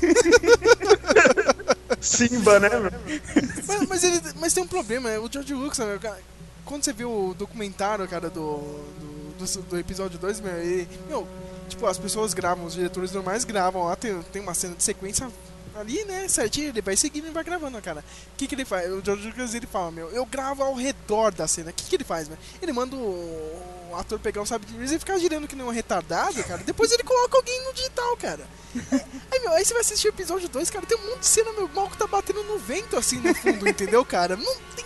Simba, né, velho? Mas tem um problema, o George Lucas, né, cara, quando você vê o documentário, cara, do episódio 2, meu, tipo, as pessoas gravam, os diretores normais gravam, ó, tem uma cena de sequência ali, né, certinho, ele vai seguindo e vai gravando, cara. O que que ele faz? O George Lucas, ele fala, meu, eu gravo ao redor da cena. O que que ele faz, meu? Ele manda o ator pegar o sabre de luz e ficar girando que nem um retardado, cara. Depois ele coloca alguém no digital, cara. Aí, meu, aí você vai assistir o episódio 2, cara, tem um monte de cena, meu, mal que tá batendo no vento, assim, no fundo, entendeu, cara? Não tem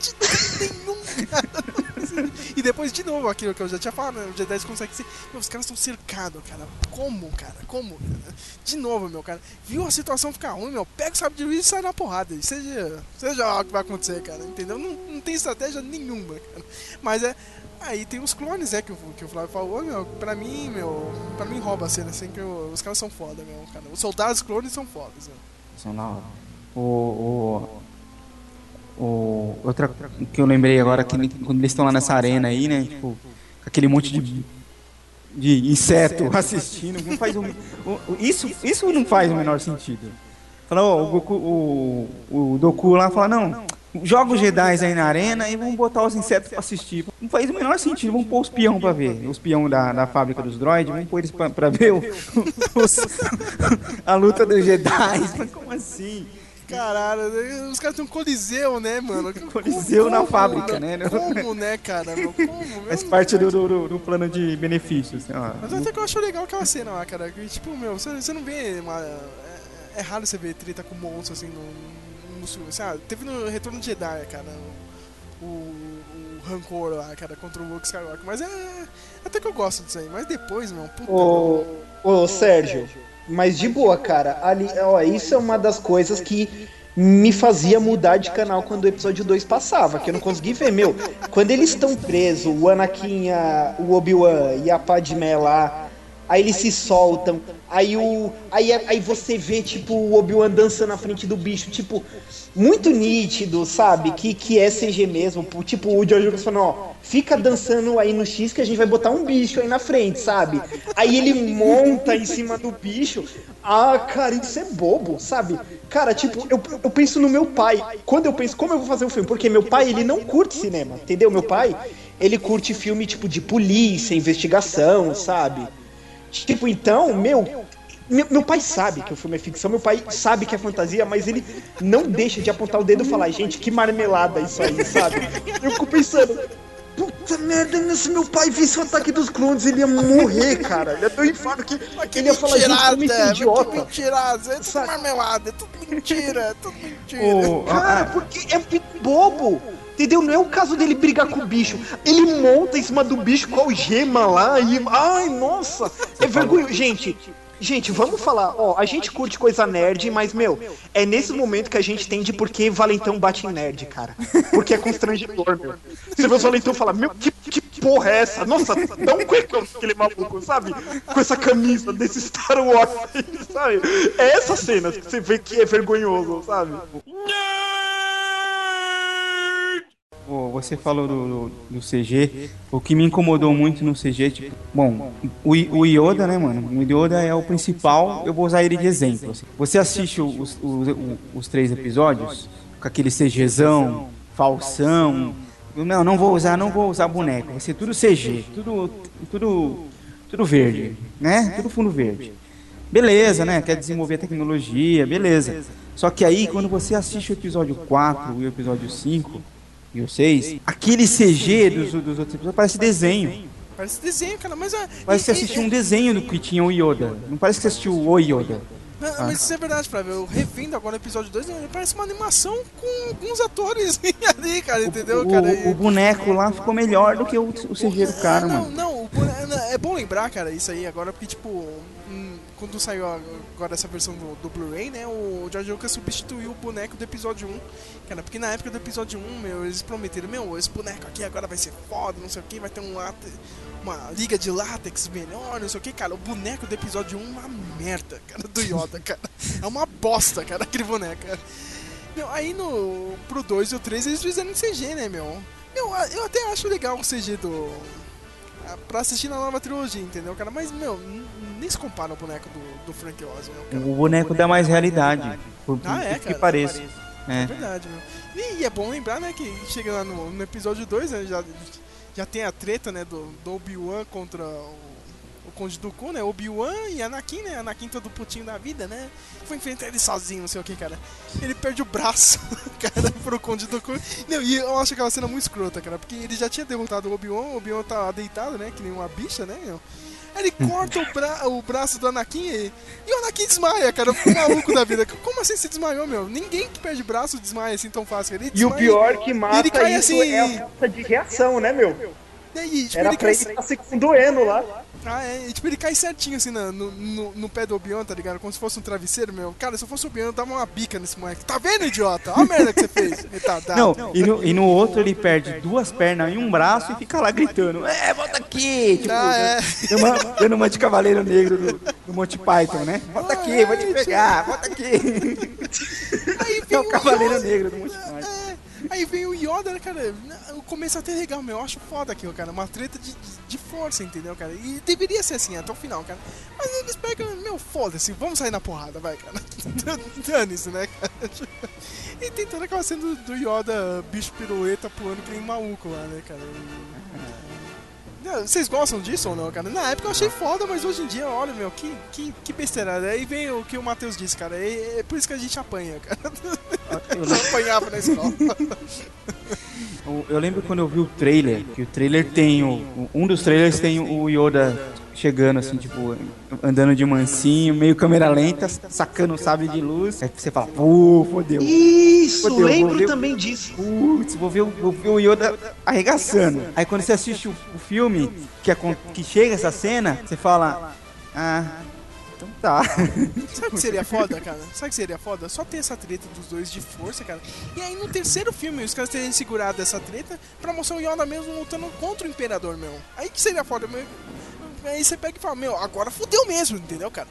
sentido nenhum, cara. E depois, de novo, aquilo que eu já tinha falado, né? O Jedi consegue ser... Meu, os caras estão cercados, cara. Como, cara? Como? De novo, meu, cara. Viu a situação ficar ruim, meu? Pega o sabre de luz e sai na porrada. Seja o que vai acontecer, cara. Entendeu? Não tem estratégia nenhuma, cara. Mas é... Aí tem os clones, né? Que o Flávio falou, meu. Pra mim rouba a cena, assim, que os caras são foda, meu, cara. Os soldados clones são fodas, né? São na hora. Outra que eu lembrei agora, que quando eles estão lá nessa arena aí, né, tipo, aquele monte de inseto assistindo, não faz isso não faz o menor sentido. Fala, ó, o Dooku lá fala, não, joga os Jedi aí na arena e vamos botar os insetos pra assistir. Não faz o menor sentido, vamos pôr os peão pra ver, os peão da fábrica dos droids, vamos pôr eles pra ver a luta dos Jedi. Mas como assim? Caralho, os caras têm um coliseu, né, mano? Coliseu na fábrica, né? Como, né, cara? Como? Faz parte do plano de benefícios. Mas até que eu acho legal aquela cena lá, cara. Tipo, meu, você não vê... É raro você ver treta com monstro, assim, no filme. Teve no Retorno de Jedi, cara, o rancor lá, cara, contra o Luke Skywalker. Mas é... Até que eu gosto disso aí. Mas depois, meu, puta... Ô, Sérgio... Mas de boa, cara, ali, ó, isso é uma das coisas que me fazia mudar de canal quando o episódio 2 passava, que eu não consegui ver, meu. Quando eles estão presos, o Anakin, o Obi-Wan e a Padmé lá, aí eles se soltam, aí você vê, tipo, o Obi-Wan dançando na frente do bicho, tipo, muito nítido, sabe, que é CG mesmo, tipo, o George Lucas falando, ó, fica dançando aí no X que a gente vai botar um bicho aí na frente, sabe? Aí ele monta em cima do bicho. Ah, cara, isso é bobo, sabe? Cara, tipo, eu penso no meu pai. Quando eu penso como eu vou fazer o filme, porque meu pai, ele não curte cinema, entendeu? Meu pai, ele curte filme, tipo, de polícia, investigação, sabe? Tipo, então, meu pai sabe que o filme é ficção, meu pai sabe que é fantasia, mas ele não deixa de apontar o dedo e falar, gente, que marmelada isso aí, sabe? Eu fico pensando... Puta merda, se meu pai visse o ataque dos clones, ele ia morrer, cara. Ele ia ter um infarto que ele ia falar, gente, como isso é idiota. É tudo marmelada, é tudo mentira, Cara, porque é bobo, entendeu? Não é o caso dele brigar com o bicho. Ele monta em cima do bicho com a algema lá e... Ai, nossa, é vergonhoso. Gente, vamos falar, ó, a gente curte coisa nerd, mas, meu, é nesse momento que a gente entende porque Valentão bate em nerd, cara. Porque é constrangedor, meu. Você vê os Valentão falar, meu, que porra é essa? Nossa, dá um cuecão aquele maluco, sabe? Com essa camisa desse Star Wars, sabe? É essas cenas que você vê que é vergonhoso, sabe? Você falou do CG, o que me incomodou muito no CG, tipo, bom, o Yoda, né, mano, o Yoda é o principal, eu vou usar ele de exemplo. Você assiste os três episódios, com aquele CGzão, falsão, não vou usar boneco, vai ser tudo CG, tudo verde, né, tudo fundo verde. Beleza, né, quer desenvolver tecnologia, beleza. Só que aí, quando você assiste o episódio 4 e o episódio 5, e o 6, aquele CG dos outros episódios parece desenho. Parece desenho, cara, mas... Parece que você assistiu um desenho do que tinha o Yoda. Não parece que você assistiu o Yoda. Não, mas isso é verdade, Flávio. Eu revendo agora o episódio 2, parece uma animação com alguns atores ali, cara, entendeu? O boneco lá ficou melhor do que o CG do cara, mano. É bom lembrar, cara, isso aí agora, porque, tipo... Quando saiu agora essa versão do Blu-ray, né, o George Lucas substituiu o boneco do episódio 1, cara, porque na época do episódio 1, meu, eles prometeram, meu, esse boneco aqui agora vai ser foda, não sei o que, vai ter uma liga de látex melhor, não sei o que, cara, o boneco do episódio 1 é uma merda, cara, do Yoda, cara, é uma bosta, cara, aquele boneco, cara. Meu, aí no, pro 2 e o 3 eles fizeram em CG, né, meu? Meu, eu até acho legal o CG do... pra assistir na nova trilogia, entendeu, cara? Mas, meu, nem se compara o boneco do Frank Oz, né, cara? O boneco dá mais realidade. Por que pareça. É verdade, meu. E é bom lembrar, né, que chega lá no episódio 2, né, já tem a treta, né, do Obi-Wan contra o Conde Dooku, né? Obi-Wan e Anakin, né? Anakin todo putinho da vida, né? Foi enfrentar ele sozinho, não sei o que, cara. Ele perde o braço, cara, pro Conde Dooku. Não, e eu acho aquela cena muito escrota, cara, porque ele já tinha derrotado o Obi-Wan tá deitado, né? Que nem uma bicha, né? Aí ele corta o braço do Anakin e o Anakin desmaia, cara. O maluco da vida. Como assim se desmaiou, meu? Ninguém que perde braço desmaia assim tão fácil. Ele desmaia, e o pior que mata ele cai, isso assim, é a falta de reação, né, meu? E aí, tipo, ele cai se doendo lá. Ah, é. E, tipo, ele cai certinho, assim, no pé do Obi-Wan, tá ligado? Como se fosse um travesseiro, meu. Cara, se eu fosse o Obi-Wan, eu dava uma bica nesse moleque. Tá vendo, idiota? Olha a merda que você fez. Não, e no outro ele perde duas pernas e um braço e fica lá gritando. É, volta aqui! Tipo, dando uma de cavaleiro negro do Monty Python, né? Volta aqui, vou te pegar, volta aqui. Aí é o cavaleiro negro do Monty Python. Aí vem o Yoda, cara, o começo até legal, meu, eu acho foda aquilo, cara, uma treta de força, entendeu, cara, e deveria ser assim até o final, cara, mas eles pegam, meu, foda-se, vamos sair na porrada, vai, cara, dane-se, né, cara, e tem toda aquela cena do Yoda, bicho pirueta, pulando que nem maluco lá, né, cara, vocês gostam disso ou não, cara? Na época eu achei foda, mas hoje em dia, olha, meu, que besteirada. Aí vem o que o Matheus disse, cara. É por isso que a gente apanha, cara. Eu não apanhava na escola. Eu lembro quando eu vi o trailer, que o trailer tem... Um dos trailers tem o Yoda chegando, assim, tipo, andando de mansinho, meio câmera lenta, sacando o sabre de luz. Aí você fala, pô, fodeu. Isso, fodeu, lembro também disso. Putz, vou ver o Yoda arregaçando. Aí quando você assiste o filme, que chega essa cena, você fala, então tá. Sabe o que seria foda, cara? Sabe o que seria foda? Só ter essa treta dos dois de força, cara. E aí no terceiro filme os caras terem segurado essa treta pra mostrar o Yoda mesmo lutando contra o Imperador, meu. Aí que seria foda, meu. Aí você pega e fala, meu, agora fudeu mesmo, entendeu, cara?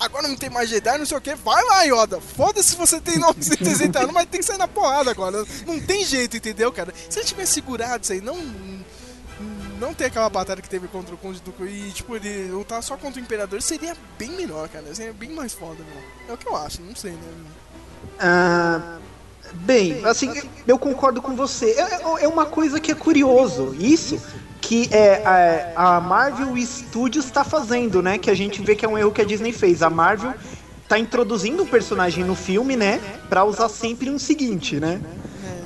Agora não tem mais Jedi, não sei o que, vai lá, Yoda, foda-se, você tem 960 anos, mas tem que sair na porrada agora, não tem jeito, entendeu, cara? Se ele tiver segurado isso aí, não ter aquela batalha que teve contra o Conde Dooku e, tipo, ele lutar só contra o Imperador, seria bem melhor, cara, seria bem mais foda, meu. É o que eu acho, não sei, né? Bem, assim, eu concordo com você, é uma coisa que é curioso, isso... que é a Marvel Studios está fazendo, né? Que a gente vê que é um erro que a Disney fez. A Marvel tá introduzindo um personagem no filme, né? Pra usar sempre um seguinte, né?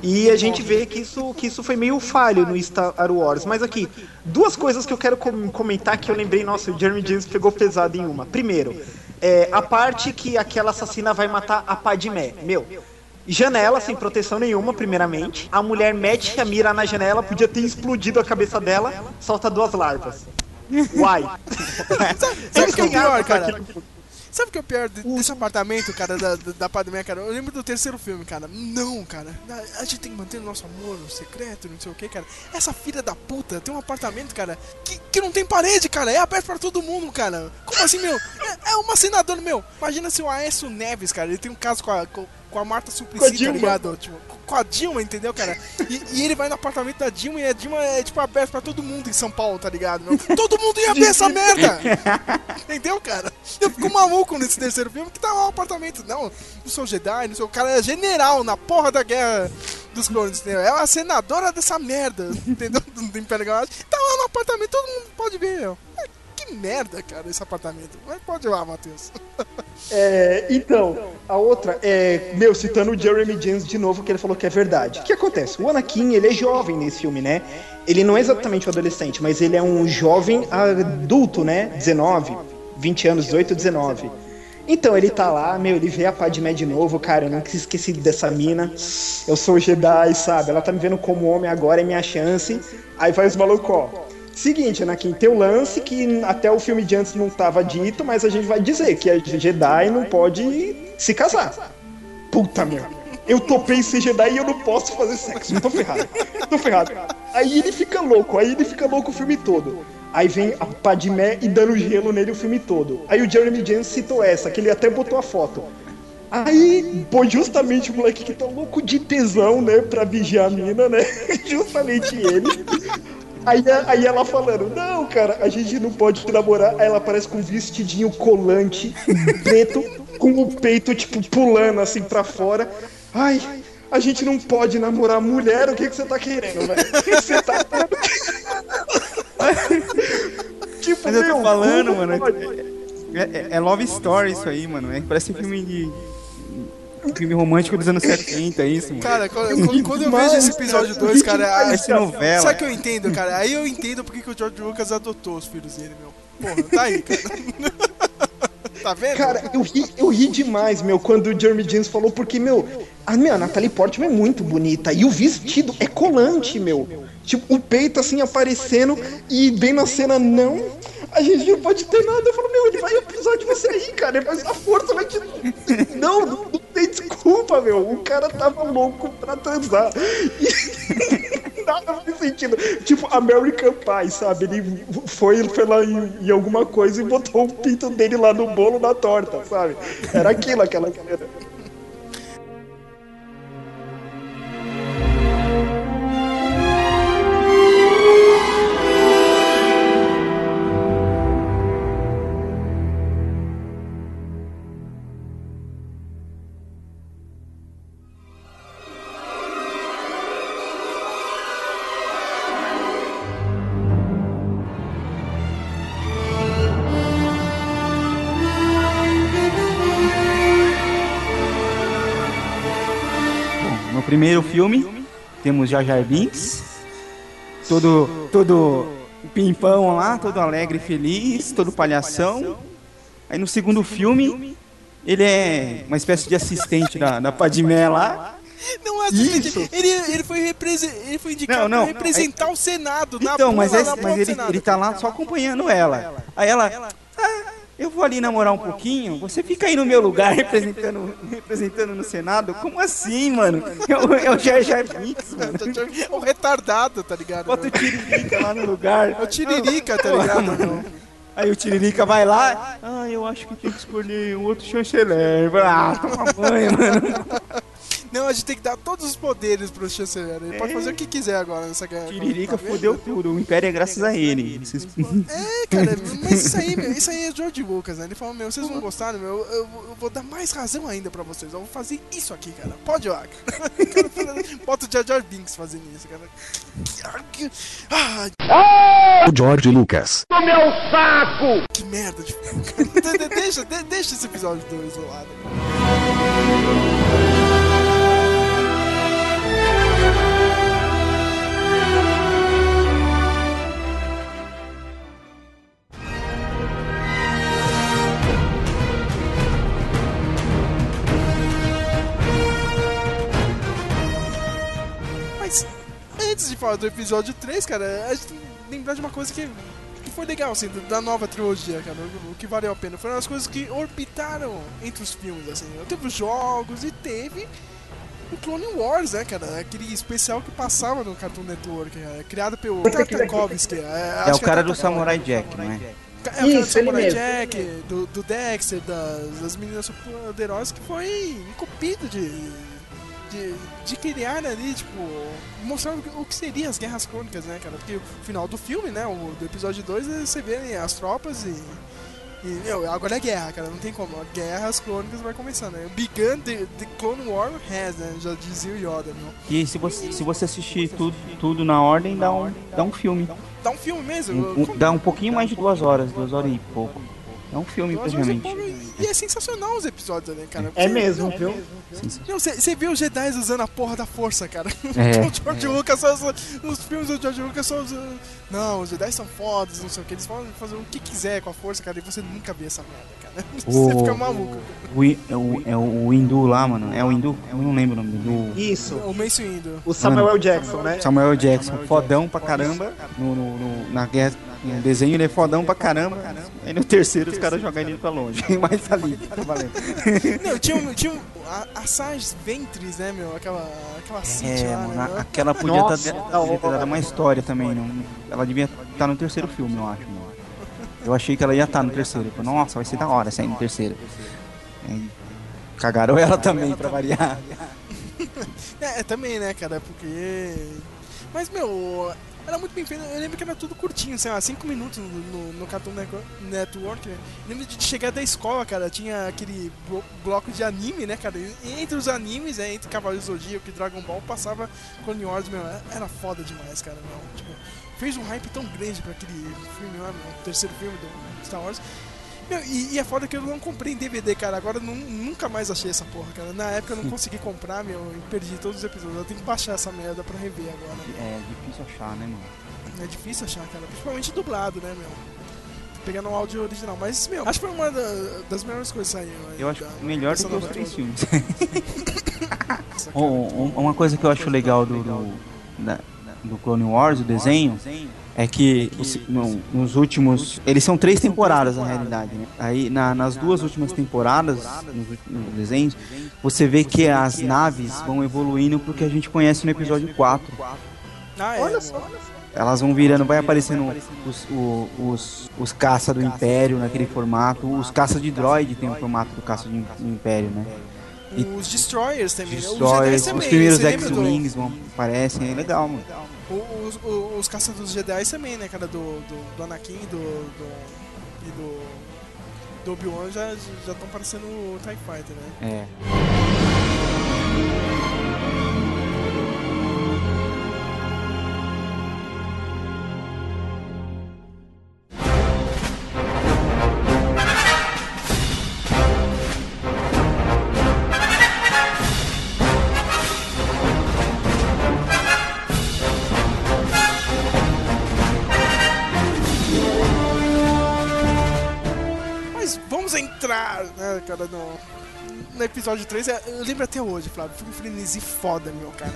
E a gente vê que isso foi meio falho no Star Wars. Mas aqui, duas coisas que eu quero comentar que eu lembrei. Nossa, o Jeremy James pegou pesado em uma. Primeiro, a parte que aquela assassina vai matar a Padmé. Meu... Janela, sem proteção nenhuma, primeiramente. A mulher mete a mira na janela, podia ter explodido a cabeça dela, solta duas larvas. Uai. Sabe o que é o pior, cara? Sabe o que é o pior desse apartamento, cara, da Padmé, cara? Eu lembro do terceiro filme, cara. Não, cara. A gente tem que manter o nosso amor secreto, não sei o que, cara. Essa filha da puta tem um apartamento, cara, que não tem parede, cara. É aberto pra todo mundo, cara. Como assim, meu? É uma senadora, meu. Imagina se o Aécio Neves, cara, ele tem um caso com a Marta Suplicy, tá ligado? Tipo, com a Dilma, entendeu, cara? E ele vai no apartamento da Dilma e a Dilma é, tipo, aberta pra todo mundo em São Paulo, tá ligado? Meu? Todo mundo ia ver essa merda! Entendeu, cara? Eu fico maluco nesse terceiro filme que tá lá o apartamento. Não sou Jedi, não sou... O cara é general na porra da guerra dos clones, entendeu? É a senadora dessa merda, entendeu? Do Império Galáctico. Tá lá no apartamento, todo mundo pode ver, meu. Que merda, cara, esse apartamento. Mas pode ir lá, Matheus. Então, a outra é... Meu, citando o Jeremy James de novo, que ele falou que é verdade. O que acontece? O Anakin, ele é jovem nesse filme, né? Ele não é exatamente um adolescente, mas ele é um jovem adulto, né? 19, 20 anos, 18, 19. Então, ele tá lá, meu, ele vê a Padmé de novo. Cara, eu nunca esqueci dessa mina. Eu sou Jedi, sabe? Ela tá me vendo como homem agora, é minha chance. Aí vai os malucos, seguinte, Anakin, tem o lance que até o filme de antes não estava dito, mas a gente vai dizer que a Jedi não pode se casar. Puta merda, eu topei em ser Jedi e eu não posso fazer sexo, tô ferrado. Aí ele fica louco o filme todo. Aí vem a Padmé e dando gelo nele o filme todo. Aí o Jeremy James citou essa, que ele até botou a foto. Aí, pô, justamente o moleque que tá louco de tesão, né, pra vigiar a mina, né, justamente ele. Aí ela falando, não, cara, a gente não pode namorar. Aí ela aparece com um vestidinho colante, preto, com o peito, tipo, pulando assim pra fora. Ai, a gente não pode namorar mulher, o que que você tá querendo, velho? O que você tá... Tipo, mas eu tô falando, mano, é love story isso aí, mano, é, parece um filme de... Filme romântico dos anos 70, é isso, mano? Cara, quando eu vejo esse episódio 2, cara... Essa novela. Sabe o que eu entendo, cara? Aí eu entendo porque que o George Lucas adotou os filhos dele, meu. Porra, tá aí, cara. Tá vendo? Cara, eu ri demais, meu, quando o Jeremy James falou, porque, meu... A Natalie Portman é muito bonita. E o vestido é colante, meu. Tipo, o peito, assim, aparecendo. E bem na cena, não... A gente não pode ter nada. Eu falo, meu, ele vai abusar de você aí, cara. Ele vai usar força, vai te... Não tem desculpa, meu. O cara tava louco pra transar. E nada faz sentido. Tipo, American Pie, sabe? Ele foi lá em alguma coisa e botou o pinto dele lá no bolo da torta, sabe? Era aquilo, aquela galera. Primeiro filme, temos Jar Jar Binks, todo pimpão lá, todo alegre e feliz, todo palhação. Aí no segundo filme, ele é uma espécie de assistente da Padmé lá. Não é assistente, ele foi indicado para representar o Senado. Então, mas ele tá lá só acompanhando ela. Aí ela... Eu vou ali namorar um pouquinho, você fica aí no meu lugar representando no Senado? Como assim, mano? É o Jar Jar Binks, mano. É um retardado, tá ligado? Bota o Tiririca lá no lugar. É o Tiririca, tá ligado, mano? Aí o Tiririca vai lá. Ah, eu acho que tem que escolher um outro chanceler. Ah, toma banho, mano. Não, a gente tem que dar todos os poderes pro chanceler. Ele pode fazer o que quiser agora nessa guerra. Tiririca fodeu tudo. O Império é graças a ele. É, cara, mas isso aí é George Lucas, né? Ele falou, meu, vocês não gostaram, meu, eu vou dar mais razão ainda pra vocês. Eu vou fazer isso aqui, cara. Pode ir lá, cara. Bota o Jar Jar Binks fazendo isso, cara. Ah, o George Lucas. No meu saco! Que merda de cara. Deixa esse episódio 2 do lado, cara. Antes de falar do episódio 3, cara, a gente tem que lembrar de uma coisa que foi legal, assim, da nova trilogia, cara, o que valeu a pena. Foram as coisas que orbitaram entre os filmes, assim. Teve os jogos e teve o Clone Wars, né, cara? Aquele especial que passava no Cartoon Network, cara, criado pelo Tartakovsky. É o cara do Samurai Jack, né? É o cara do Samurai Jack, do Dexter, das meninas poderosas, que foi incumbido de criar ali, tipo, mostrar o que seriam as guerras crônicas, né, cara? Porque o final do filme, né, do episódio 2, você vê, né, as tropas e meu, agora é guerra, cara, não tem como. A guerra, as crônicas vai começar, né? Began the Clone War has, né? Já dizia o Yoda, meu. E se você assistir tudo na ordem, dá um filme. Dá um filme mesmo? Dá um pouquinho mais de 2 horas, 2 horas e pouco. É um filme, praticamente. E é sensacional os episódios, né, cara? É mesmo, viu? Você viu os Jedi usando a porra da força, cara? É, o George Lucas, os filmes do George Lucas só usam... Não, os Jedi são fodas, não sei o que. Eles podem fazer o que quiser com a força, cara. E você nunca vê essa merda, cara. Você fica maluco. É o hindu lá, mano. É o hindu? Eu não lembro o nome do... Isso. O Mace Windu. O Samuel Jackson, né? Samuel Jackson. Fodão pra caramba. Na guerra... No desenho ele é fodão pra caramba. Aí no terceiro os caras jogam ele pra longe. Mas ali, tá valendo. Não, tinha a Sars Ventres, né, meu? Aquela Sith lá, mano, né? Aquela podia ter dado uma história também, não? Ela devia estar no terceiro filme, eu acho. Eu achei que ela ia estar no terceiro. Nossa, vai ser da hora sair no terceiro. Cagaram ela também, ela pra variar. É, também, né, cara, porque... Mas, meu, era muito bem feito, eu lembro que era tudo curtinho, sei lá, 5 minutos no Cartoon Network, né? Eu lembro de chegar da escola, cara, tinha aquele bloco de anime, né, cara, e entre os animes, né, entre Cavaleiros do Zodíaco e Dragon Ball, passava Clone Wars, meu, era foda demais, cara, meu, tipo, fez um hype tão grande pra aquele filme lá, meu, o terceiro filme do Star Wars. Meu, e é foda que eu não comprei em DVD, cara. Agora eu nunca mais achei essa porra, cara. Na época eu não consegui comprar, meu, e perdi todos os episódios. Eu tenho que baixar essa merda pra rever agora. É difícil achar, né, mano? É difícil achar, cara. Principalmente dublado, né, meu? Pegando o áudio original. Mas, meu, acho que foi uma das melhores coisas aí. Eu acho melhor do que os três filmes. Uma coisa que eu acho legal do Clone Wars, o desenho... É que nos últimos... Eles são 3 temporadas, na realidade, né? Aí, nas 2 últimas temporadas, nos desenhos, você vê que as naves vão evoluindo pro que a gente conhece no episódio 4. Olha só! Elas vão virando, vai aparecendo os caça do Império naquele formato, os caça de droid tem o formato do caça do Império, né? E os Destroyers também, Destroyers, os primeiros X-Wings aparecem, é legal, mano. Os caças dos Jedi também, né, cara, do Anakin e do Obi-Wan já estão parecendo o TIE Fighter, né? Cara, no episódio 3, eu lembro até hoje, Flávio, foi um frenesi foda, meu, cara,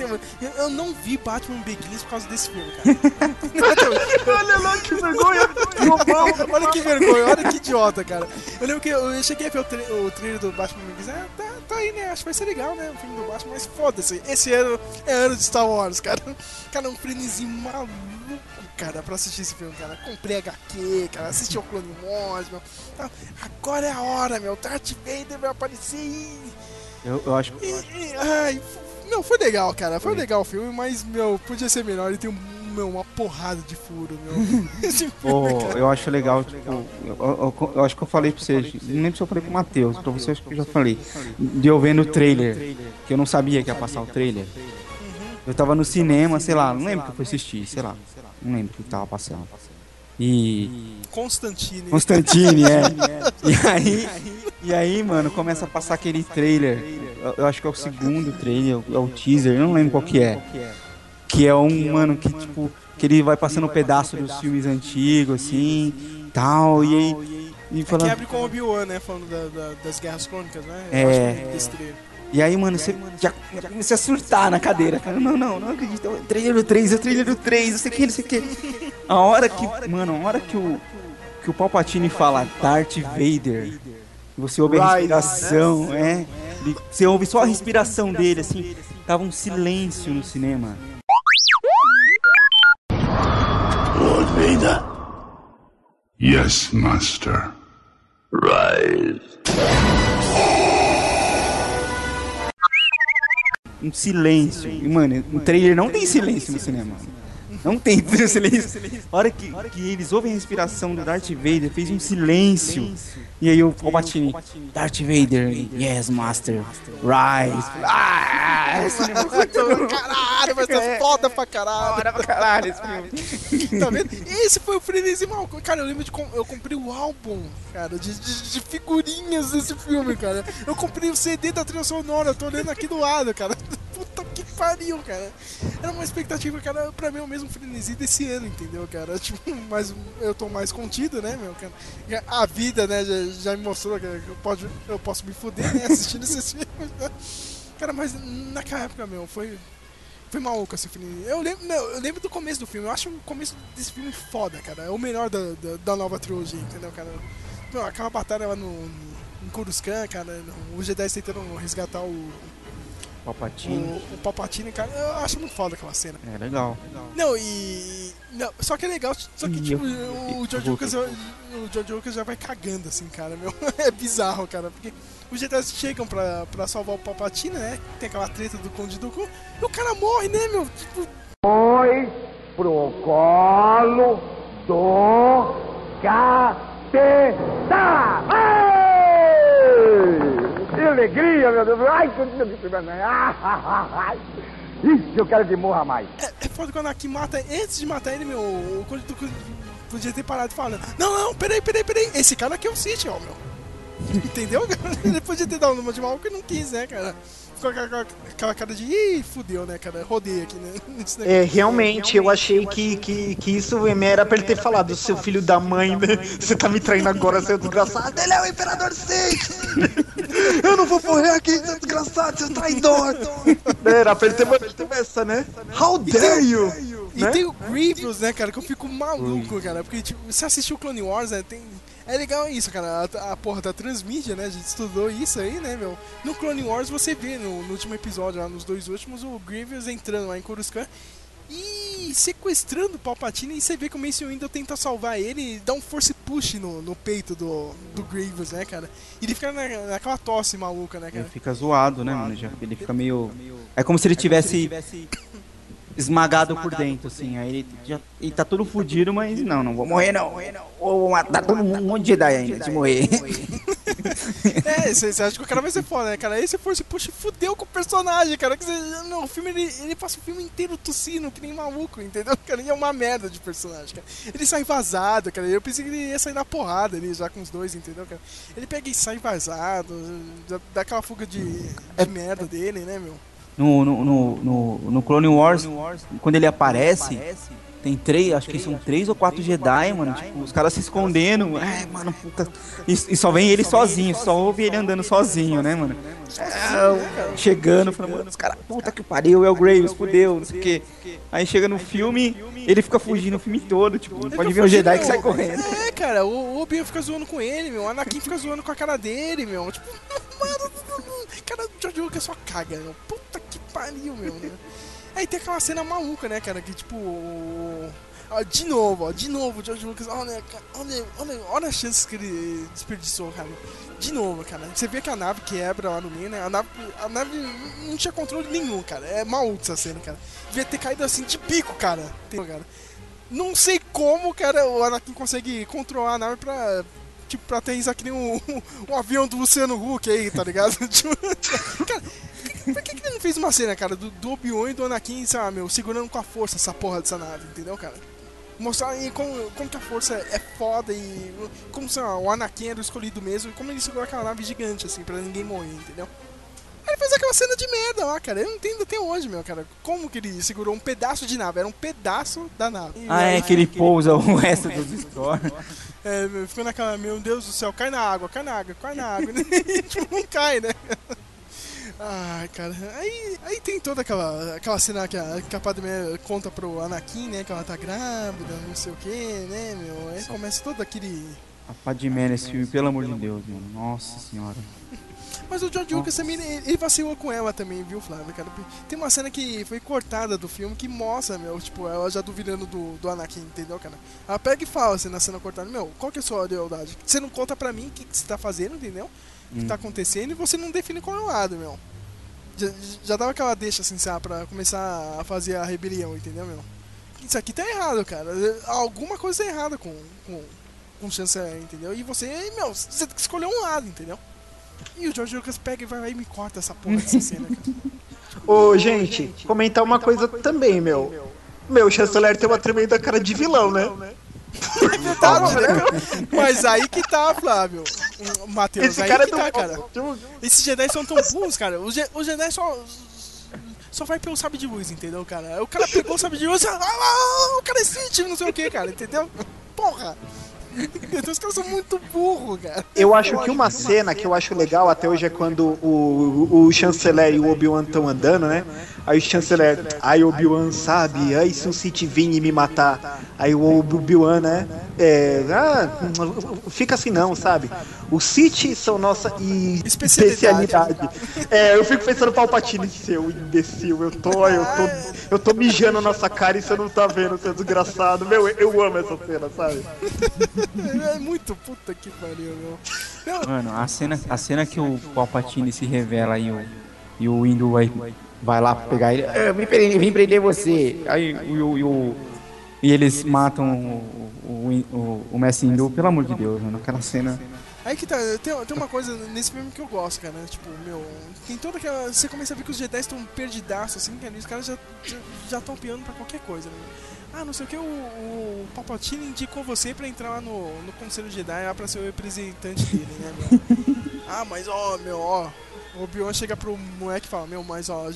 meu. Eu não vi Batman Begins por causa desse filme, cara. Olha lá que vergonha. Olha que vergonha, olha que idiota, cara. Eu lembro que eu cheguei a ver o trailer do Batman Begins, tá aí, né, acho que vai ser legal, né, o filme do Batman, mas foda-se, esse ano é ano de Star Wars, cara. Cara, um frenesi maluco, cara, pra assistir esse filme, cara. Comprei HQ, cara, assisti o Clone Wars, meu. Agora é a hora, meu. Darth Vader vai aparecer. Eu acho que... Não, foi legal, cara. Foi legal o filme, mas, meu, podia ser melhor. Ele tem uma porrada de furo, meu. Filme, eu acho legal, eu acho que eu falei pra vocês. Não lembro se eu falei pro Matheus, pra vocês, acho que eu já falei. De eu vendo o trailer, que eu não sabia que ia passar o trailer. Eu tava no cinema, sei lá, não lembro que eu fui assistir, sei lá. Não lembro o que tava passando. E... Constantine, é. E aí, mano, começa a passar aquele trailer. Eu acho que é o segundo trailer, é o teaser, eu não lembro qual que é. Que é um, mano, que tipo... Que ele vai passando um pedaço dos filmes antigos, assim, tal, e aí... Que abre com o Obi-Wan, né, falando das Guerras Crônicas, né? É. E aí, mano, você já comecei a surtar na cadeira, cara. Não acredito. O trailer do 3, não sei o que. A hora que o Palpatine fala Darth Vader, você ouve a respiração, né? Você ouve só a respiração dele, assim. Tava um silêncio no cinema. Lord Vader. Yes, Master. Rise. Um silêncio. E, mano, o trailer não tem silêncio no cinema. Não tem silêncio. A hora que eles ouvem a respiração do Darth Vader, fez um silêncio. E aí o Palpatine, Darth Vader, yes, Master, rise. Ah, esse filme é caralho, vai ser foda pra caralho. Foda pra caralho esse filme. Tá vendo? Esse foi o frenesi maluco. Cara, eu lembro eu comprei o álbum, cara, de figurinhas desse filme, cara. Eu comprei o CD da trilha sonora, eu tô olhando aqui do lado, cara. Puta que pariu, cara. Era uma expectativa, cara, pra mim o mesmo frenesi desse ano, entendeu, cara? Tipo, mas eu tô mais contido, né, meu, cara? A vida, né, já me mostrou, cara, que eu posso me fuder, né, assistindo esses filmes, né? Cara, mas naquela época, meu, foi maluco esse filme. Eu lembro do começo do filme. Eu acho o começo desse filme foda, cara. É o melhor da nova trilogia, entendeu, cara? Meu, aquela batalha lá em Coruscant, cara, os Jedi tentando resgatar o Palpatine, cara, eu acho muito foda aquela cena. É legal. Não, e Não, só que é legal, só que tipo, o George Lucas já vai cagando assim, cara, meu. É bizarro, cara, porque os Jedi chegam pra salvar o Palpatine, né? Tem aquela treta do Conde Dooku e o cara morre, né, meu? Tipo... Foi pro colo do capeta! Ei! Que alegria, meu Deus! Ai, isso eu quero que morra mais. É foda quando o Anakin mata, antes de matar ele, meu, o Conde Dooku podia ter parado falando, não, peraí, esse cara aqui é o Sith, ó, meu. Entendeu? Ele podia ter dado uma de mal que não quis, né, cara? Ficou aquela cara de, ih, fudeu, né, cara? Rodei aqui, né? É, realmente, eu achei que isso era pra ele ter falado, seu filho da mãe, né? Você tá me traindo agora, seu desgraçado. Ele é o Imperador Sith! Eu não vou morrer aqui, seu desgraçado, seu traidor! Era pra ele ter mantido essa, né? How dare you! E tem o Grievous, né, cara? Que eu fico maluco, cara. Porque, tipo, você assistiu o Clone Wars, né? Tem... É legal isso, cara, a porra da transmídia, né, a gente estudou isso aí, né, meu. No Clone Wars você vê, no último episódio, lá nos dois últimos, o Grievous entrando lá em Coruscant e sequestrando o Palpatine, e você vê que o Mace Windu tenta salvar ele e dá um force push no peito do Grievous, né, cara. E ele fica naquela tosse maluca, né, cara. Ele fica zoado, né, mano, ele fica meio... É como se ele tivesse... Esmagado por dentro, assim. Aí ele tá todo fudido, mas não vou morrer, não. Vou matar todo mundo, um monte de Jedi ainda, de morrer. É, você acha que o cara vai ser foda, né, cara? Aí você força, puxa, fudeu com o personagem, cara. Não, o filme, ele passa o filme inteiro tossindo, que nem maluco, entendeu? Cara, ele é uma merda de personagem, cara. Ele sai vazado, cara. Eu pensei que ele ia sair na porrada ali, já com os dois, entendeu, cara? Ele pega e sai vazado, dá aquela fuga de merda dele, né, meu? No Clone Wars, quando ele aparece, tem acho que são três ou quatro Jedi, mano, tipo, os caras se escondendo, mano, puta, e só vem ele sozinho, só ouve ele andando sozinho, né, mano, chegando, falando, mano, os caras, puta que pariu, é o Graves, fudeu, não sei o que, aí chega no filme, ele fica fugindo o filme todo, tipo, não pode ver o Jedi que sai correndo. É, cara, o Obi-Wan fica zoando com ele, meu, o Anakin fica zoando com a cara dele, meu, tipo, mano, cara, o George Lucas só caga, meu, puta que pariu, meu, né? Aí tem aquela cena maluca, né, cara, que tipo... Ó, de novo, George Lucas, olha as chances que ele desperdiçou, cara. De novo, cara, você vê que a nave quebra lá no meio, né, a nave não tinha controle nenhum, cara, é maluco essa cena, cara. Devia ter caído assim de bico, cara, entendeu, cara? Não sei como, cara, o Anakin consegue controlar a nave pra... Tipo, pra aterrissar que nem um avião do Luciano Huck aí, tá ligado? Cara, por que ele não fez uma cena, cara, do Obi-Wan e do Anakin, sei lá, meu, segurando com a força essa porra dessa nave, entendeu, cara? Mostrar aí como que a força é foda e como, sei lá, o Anakin era o escolhido mesmo e como ele segurou aquela nave gigante, assim, pra ninguém morrer, entendeu? Aí ele fez aquela cena de merda lá, cara. Eu não entendo até hoje, meu, cara. Como que ele segurou um pedaço de nave? Era um pedaço da nave. Que ele pousa o resto dos stories. É, ficou naquela, meu Deus do céu, cai na água. Tipo, não cai, né? Ai, cara. Aí tem toda aquela cena que a Padmé conta pro Anakin, né? Que ela tá grávida, não sei o que, né, meu? Aí começa todo aquele... A Padmé nesse filme, pelo amor de Deus, meu. Nossa senhora. Mas o George Lucas também, ele vacilou com ela também, viu, Flávio, cara? Tem uma cena que foi cortada do filme que mostra, meu, tipo, ela já duvidando do Anakin, entendeu, cara? Ela pega e fala, assim, na cena cortada, meu, qual que é a sua lealdade? Você não conta pra mim o que você tá fazendo, entendeu? O que tá acontecendo e você não define qual é o lado, meu. Já dava aquela deixa, assim, sabe, pra começar a fazer a rebelião, entendeu, meu? Isso aqui tá errado, cara. Alguma coisa tá errada com chance, entendeu? E você, meu, você tem que escolher um lado, entendeu? E o George Lucas pega e vai lá e me corta essa porra dessa cena, cara. Ô, gente, comentar uma coisa também, meu. Meu, o chanceler tem uma tremenda cara de vilão, né? É verdade, né? Mas aí que tá, Flávio. Matheus, aí que tá, cara. Esses Jedi são tão burros, cara. Os Jedi só vai pelo sabre de luz, entendeu, cara? O cara pegou o sabre de luz e... Ah, o cara é Sith, não sei o que, cara, entendeu? Porra! Os caras são muito burros, cara. Eu acho que uma cena que eu acho legal até hoje é quando o chanceler e o Obi-Wan estão andando, né? Aí o chanceler, aí o Obi-Wan, sabe? Aí se um Sith vir e me matar, aí o Obi-Wan, né? Fica assim não, sabe? Os Sith são nossa especialidade. Eu fico pensando, Palpatine, seu imbecil, eu tô mijando na nossa cara e você não tá vendo, seu desgraçado. Meu, eu amo essa cena, sabe? É muito puta que pariu, meu. Mano, a cena que o Palpatine se revela e o Windu vai lá pegar ele. Eu vim prender você. Aí e eles matam o Mestre Windu, pelo amor de Deus, mano. Aquela cena. Aí que tá, tem uma coisa nesse filme que eu gosto, cara, né? Tipo, meu, tem toda aquela... Você começa a ver que os Jedi estão perdidaços, assim, cara, e os caras já estão piando pra qualquer coisa, né? Ah, não sei o que, o Palpatine indicou você pra entrar lá no Conselho Jedi, lá pra ser o representante dele, né, meu? Ah, mas o Obi-Wan chega pro moleque e fala, meu, mas ó,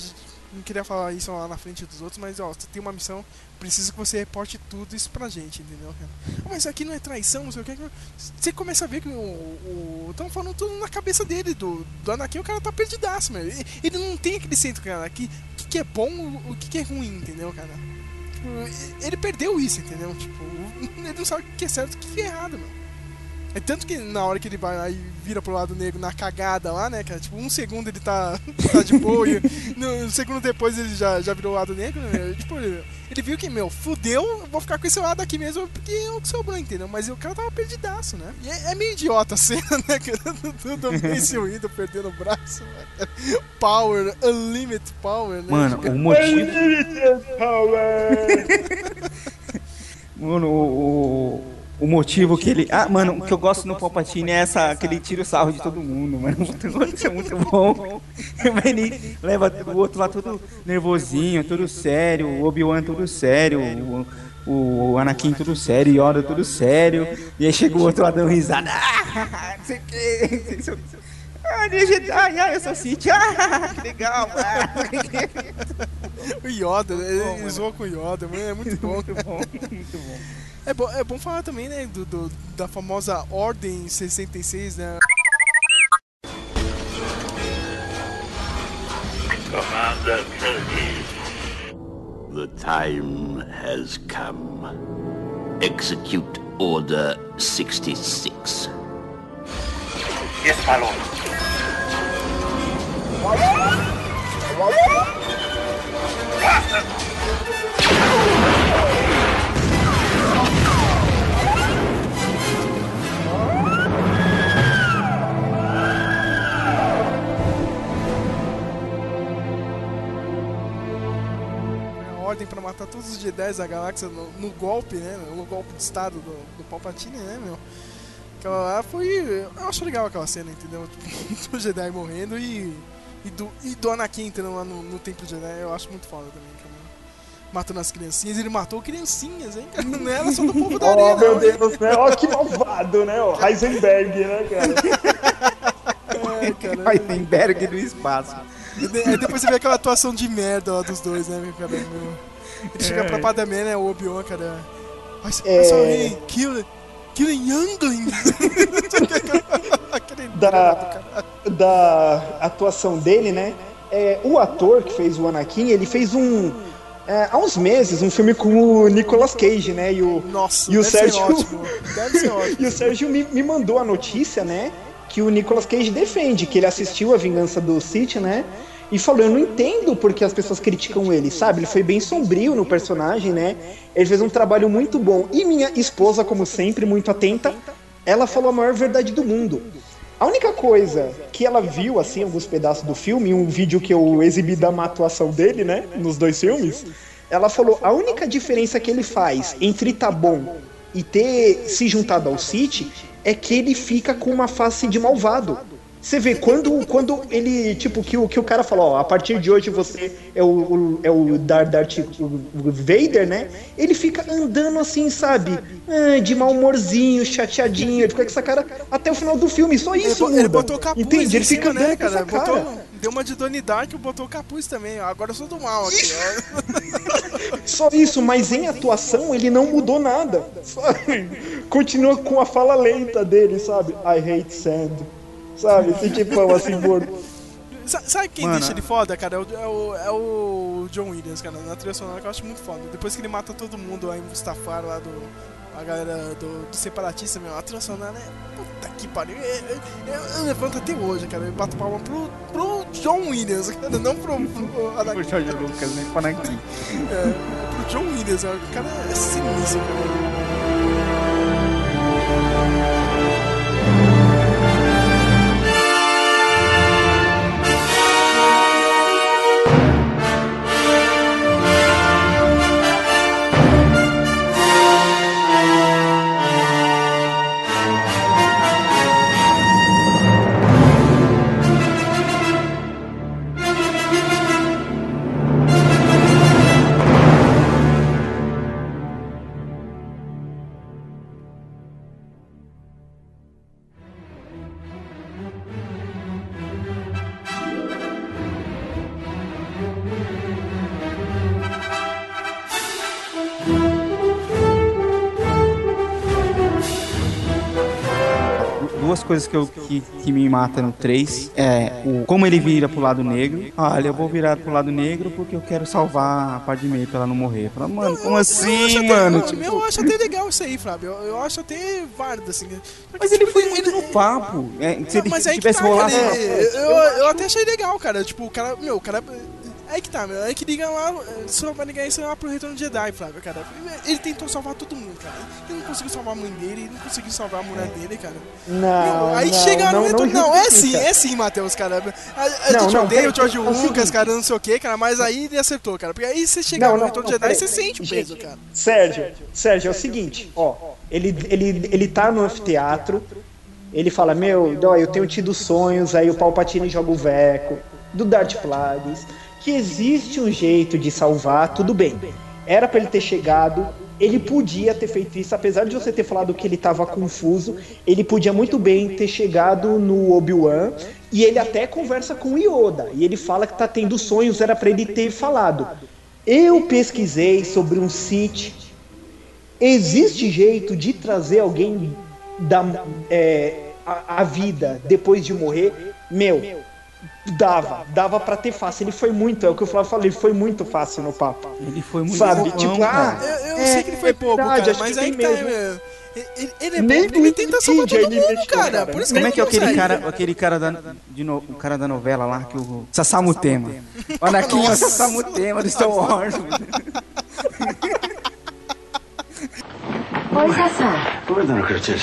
não queria falar isso lá na frente dos outros, mas ó, você tem uma missão, preciso que você reporte tudo isso pra gente, entendeu? Ah, mas aqui não é traição, não sei o que. Você começa a ver que estão falando tudo na cabeça dele, do Anakin, o cara tá perdidaço, meu. Ele não tem aquele centro, cara, que é bom, o que é ruim, entendeu, cara? Tipo, ele perdeu isso, entendeu? Tipo, ele não sabe o que é certo e o que é errado, meu. É tanto que na hora que ele vai lá e vira pro lado negro na cagada lá, né, cara? Tipo, um segundo ele tá de boa e no segundo depois ele já virou o lado negro, né? Tipo, ele viu que, meu, fudeu, vou ficar com esse lado aqui mesmo porque é o que sobrou, entendeu? Mas o cara tava perdidaço, né? E é meio idiota a cena, né, cara? Esse ruído perdendo o braço, né? Power, Unlimited Power, né? Mano, o motivo... Unlimited Power! Mano, o motivo que ele... Ah, mano, o que eu gosto no Palpatine é que ele tira o sarro de todo mundo, mano. Isso é muito bom. Ele leva o outro lá todo nervosinho, todo sério. O Obi-Wan todo sério. O Anakin todo sério. O Yoda todo sério. E aí chega o outro lá dando risada. Ah, não sei o que. Ah, eu sou Sith. Ah, que legal. O Yoda, ele zoa com o Yoda. É muito bom. Muito bom, muito bom. É bom falar também, né, da famosa Ordem 66, né? Commander Plagueis, the time has come. Execute Order 66. Yes, my lord. Ordem pra matar todos os Jedi da galáxia no golpe, né? No golpe de estado do Palpatine, né, meu? Aquela lá foi... Eu acho legal aquela cena, entendeu? Do Jedi morrendo e do Anakin entrando lá no Templo Jedi. Eu acho muito foda também, cara. Matando as criancinhas. Ele matou criancinhas, hein, cara? Não era só do povo da arena. Oh, meu Deus, né? Ó, que malvado, né? O Heisenberg, né, cara? Cara, Heisenberg do espaço. Aí depois você vê aquela atuação de merda lá dos dois, né, meu cara? Ele chega pra Padmé, né, o Obi-Wan, cara. Ai, sorry, kill a youngling. Da atuação dele, né, o ator que fez o Anakin, ele fez há uns meses, um filme com o Nicolas Cage, né, e o Sérgio... Deve ser ótimo. E o Sérgio me mandou a notícia, né, que o Nicolas Cage defende, que ele assistiu A Vingança do Sith, né? E falou, eu não entendo porque as pessoas criticam ele, sabe? Ele foi bem sombrio no personagem, né? Ele fez um trabalho muito bom. E minha esposa, como sempre, muito atenta, ela falou a maior verdade do mundo. A única coisa que ela viu, assim, alguns pedaços do filme, um vídeo que eu exibi da má atuação dele, né? Nos dois filmes, ela falou, a única diferença que ele faz entre tá bom e ter se juntado ao Sith... é que ele fica com uma face de malvado. Você vê, quando ele... Tipo, que o cara fala, ó, a partir de hoje você é o Darth Vader, né? Ele fica andando assim, sabe? De mau humorzinho, chateadinho. Ele fica com essa cara até o final do filme. Só isso muda. Ele botou o capuz. Entende? Ele fica andando, né, cara? Com essa cara. Deu uma de Donnie Darko e botou o capuz também. Agora eu sou do mal aqui. Só isso, mas em atuação ele não mudou nada. Sabe? Continua com a fala lenta dele, sabe? I hate sand. Sabe? Esse tipo assim, gordo. Sabe quem deixa ele foda, cara? É o John Williams, cara, na trilha sonora, que eu acho muito foda. Depois que ele mata todo mundo aí em Mustafar, lá a galera do separatista, meu, a trilha sonora é... Puta que pariu. Eu levanto até hoje, cara. Eu bato palma pro John Williams, cara, não pro Anakin. Pro George Lucas, nem pro Anakin. É, pro John Williams, o cara é sinistro, cara. Coisas que me mata no 3 é como ele vira pro lado negro. Olha, eu vou virar pro lado negro porque eu quero salvar a Padmé pra ela não morrer. Fala, mano, como assim, mano? Eu acho até legal isso aí, Flávio. Eu acho até válido, assim. Mas ele foi muito no papo. Se ele tivesse rolado... Eu até achei legal, cara. Tipo, o cara... Aí que tá, meu. Aí que liga lá, só vai ligar isso lá pro Retorno de Jedi, Flávio, cara. Ele tentou salvar todo mundo, cara. Ele não conseguiu salvar a mãe dele, ele não conseguiu salvar a mulher dele, cara. Não, meu, aí chega no Retorno... Não, é sim, Matheus, cara. Eu te odeio, o George Lucas, cara, não sei o que, cara, mas aí ele acertou, cara. Porque aí você chega no Retorno de Jedi e você sente o peso, cara. Sérgio, é o seguinte, ó. Ele tá no anfiteatro, ele fala, meu, eu tenho tido sonhos, aí o Palpatine joga o veco, do Darth Plagueis... que existe um jeito de salvar, tudo bem. Era pra ele ter chegado, ele podia ter feito isso, apesar de você ter falado que ele tava confuso, ele podia muito bem ter chegado no Obi-Wan, e ele até conversa com Yoda, e ele fala que tá tendo sonhos, era pra ele ter falado. Eu pesquisei sobre um Sith, existe jeito de trazer alguém à vida depois de morrer? Meu... Dava pra ter fácil, ele foi muito, é o que o Flávio falou, ele foi muito fácil no papo. Ele foi muito fácil. Sabe, tipo, eu sei que ele foi pouco, cara, mas aí que tá, meu. Ele é bom, ele tenta salvar todo mundo, cara. Por isso que ele não consegue. Como é que é o cara da novela lá, que o Sassamutema. O Anakin é o Sassamutema do Star Wars. Oi, Sassá. Oi, dona Curtis.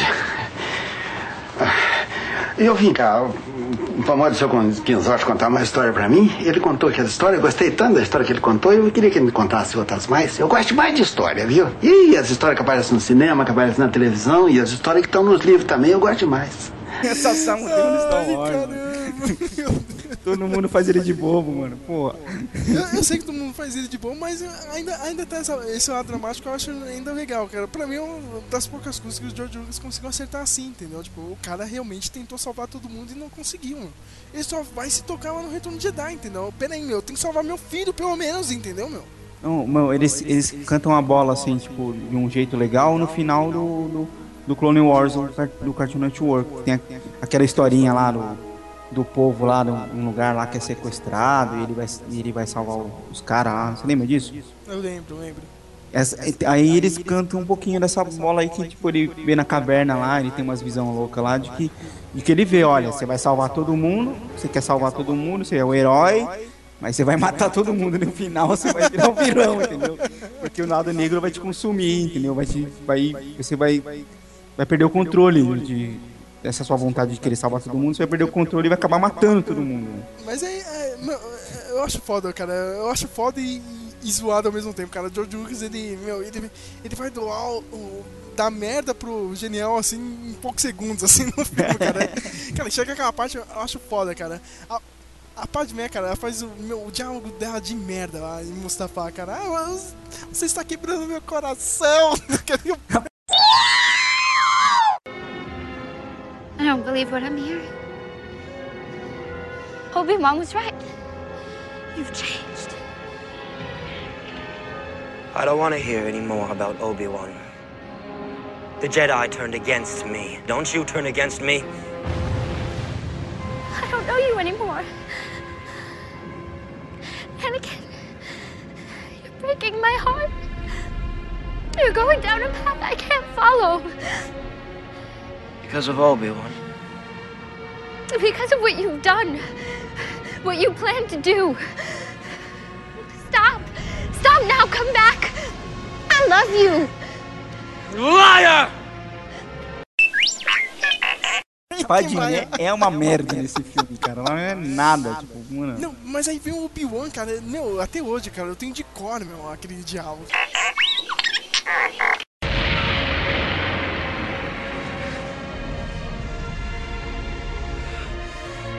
Eu vim cá, o famoso seu Quinzós contar uma história pra mim. Ele contou aquela história, eu gostei tanto da história que ele contou. Eu queria que ele me contasse outras mais. Eu gosto mais de história, viu? E as histórias que aparecem no cinema, que aparecem na televisão. E as histórias que estão nos livros também, eu gosto demais. Essa Samu tem um Star Wars. Todo mundo faz ele de bobo, mano. Porra. Eu sei que todo mundo faz ele de bobo, mas ainda tá esse lado dramático, eu acho ainda legal, cara. Pra mim é uma das poucas coisas que o George Lucas conseguiu acertar assim, entendeu? Tipo, o cara realmente tentou salvar todo mundo e não conseguiu, mano. Ele só vai se tocar lá no Retorno de Jedi, entendeu? Pera aí, meu, eu tenho que salvar meu filho, pelo menos, entendeu, meu? Não, mano, eles cantam a bola, assim, tipo, de um jeito legal no final do Clone Wars, do Cartoon Network. Tem aquela historinha lá do povo lá, num lugar lá que é sequestrado, e ele vai salvar os caras lá. Você lembra disso? Eu lembro. Aí eles cantam um pouquinho dessa bola aí que, tipo, ele vê na caverna lá, ele tem umas visão louca lá de que ele vê, olha, você vai salvar todo mundo, você quer salvar todo mundo, você é o herói, mas você vai matar todo mundo no final, você vai virar um pirão, entendeu? Porque o lado negro vai te consumir, entendeu? Você vai perder o controle dessa sua vontade de querer salvar todo mundo, você vai perder o controle e vai acabar matando todo mundo. Mas eu acho foda, cara. Eu acho foda e zoado ao mesmo tempo, cara. O George Lucas, ele vai doar da merda pro genial, assim, em poucos segundos, assim, no filme, cara. Cara, chega aquela parte, eu acho foda, cara. A Padmé, cara, ela faz o diálogo dela de merda lá em Mustafar, cara. Você está quebrando meu coração! I don't believe what I'm hearing. Obi-Wan was right. You've changed. I don't want to hear any more about Obi-Wan. The Jedi turned against me. Don't you turn against me? I don't know you anymore. Anakin, you're breaking my heart. You're going down a path I can't follow. Because of Obi-Wan. Because of what you've done. What you plan to do. Stop. Stop now. Come back. I love you. Liar! Padmé é uma merda nesse filme, cara. Não é nada, tipo, mano. Não, mas aí vem o Obi-Wan, cara. Meu, até hoje, cara, eu tenho de cor, meu, aquele diálogo.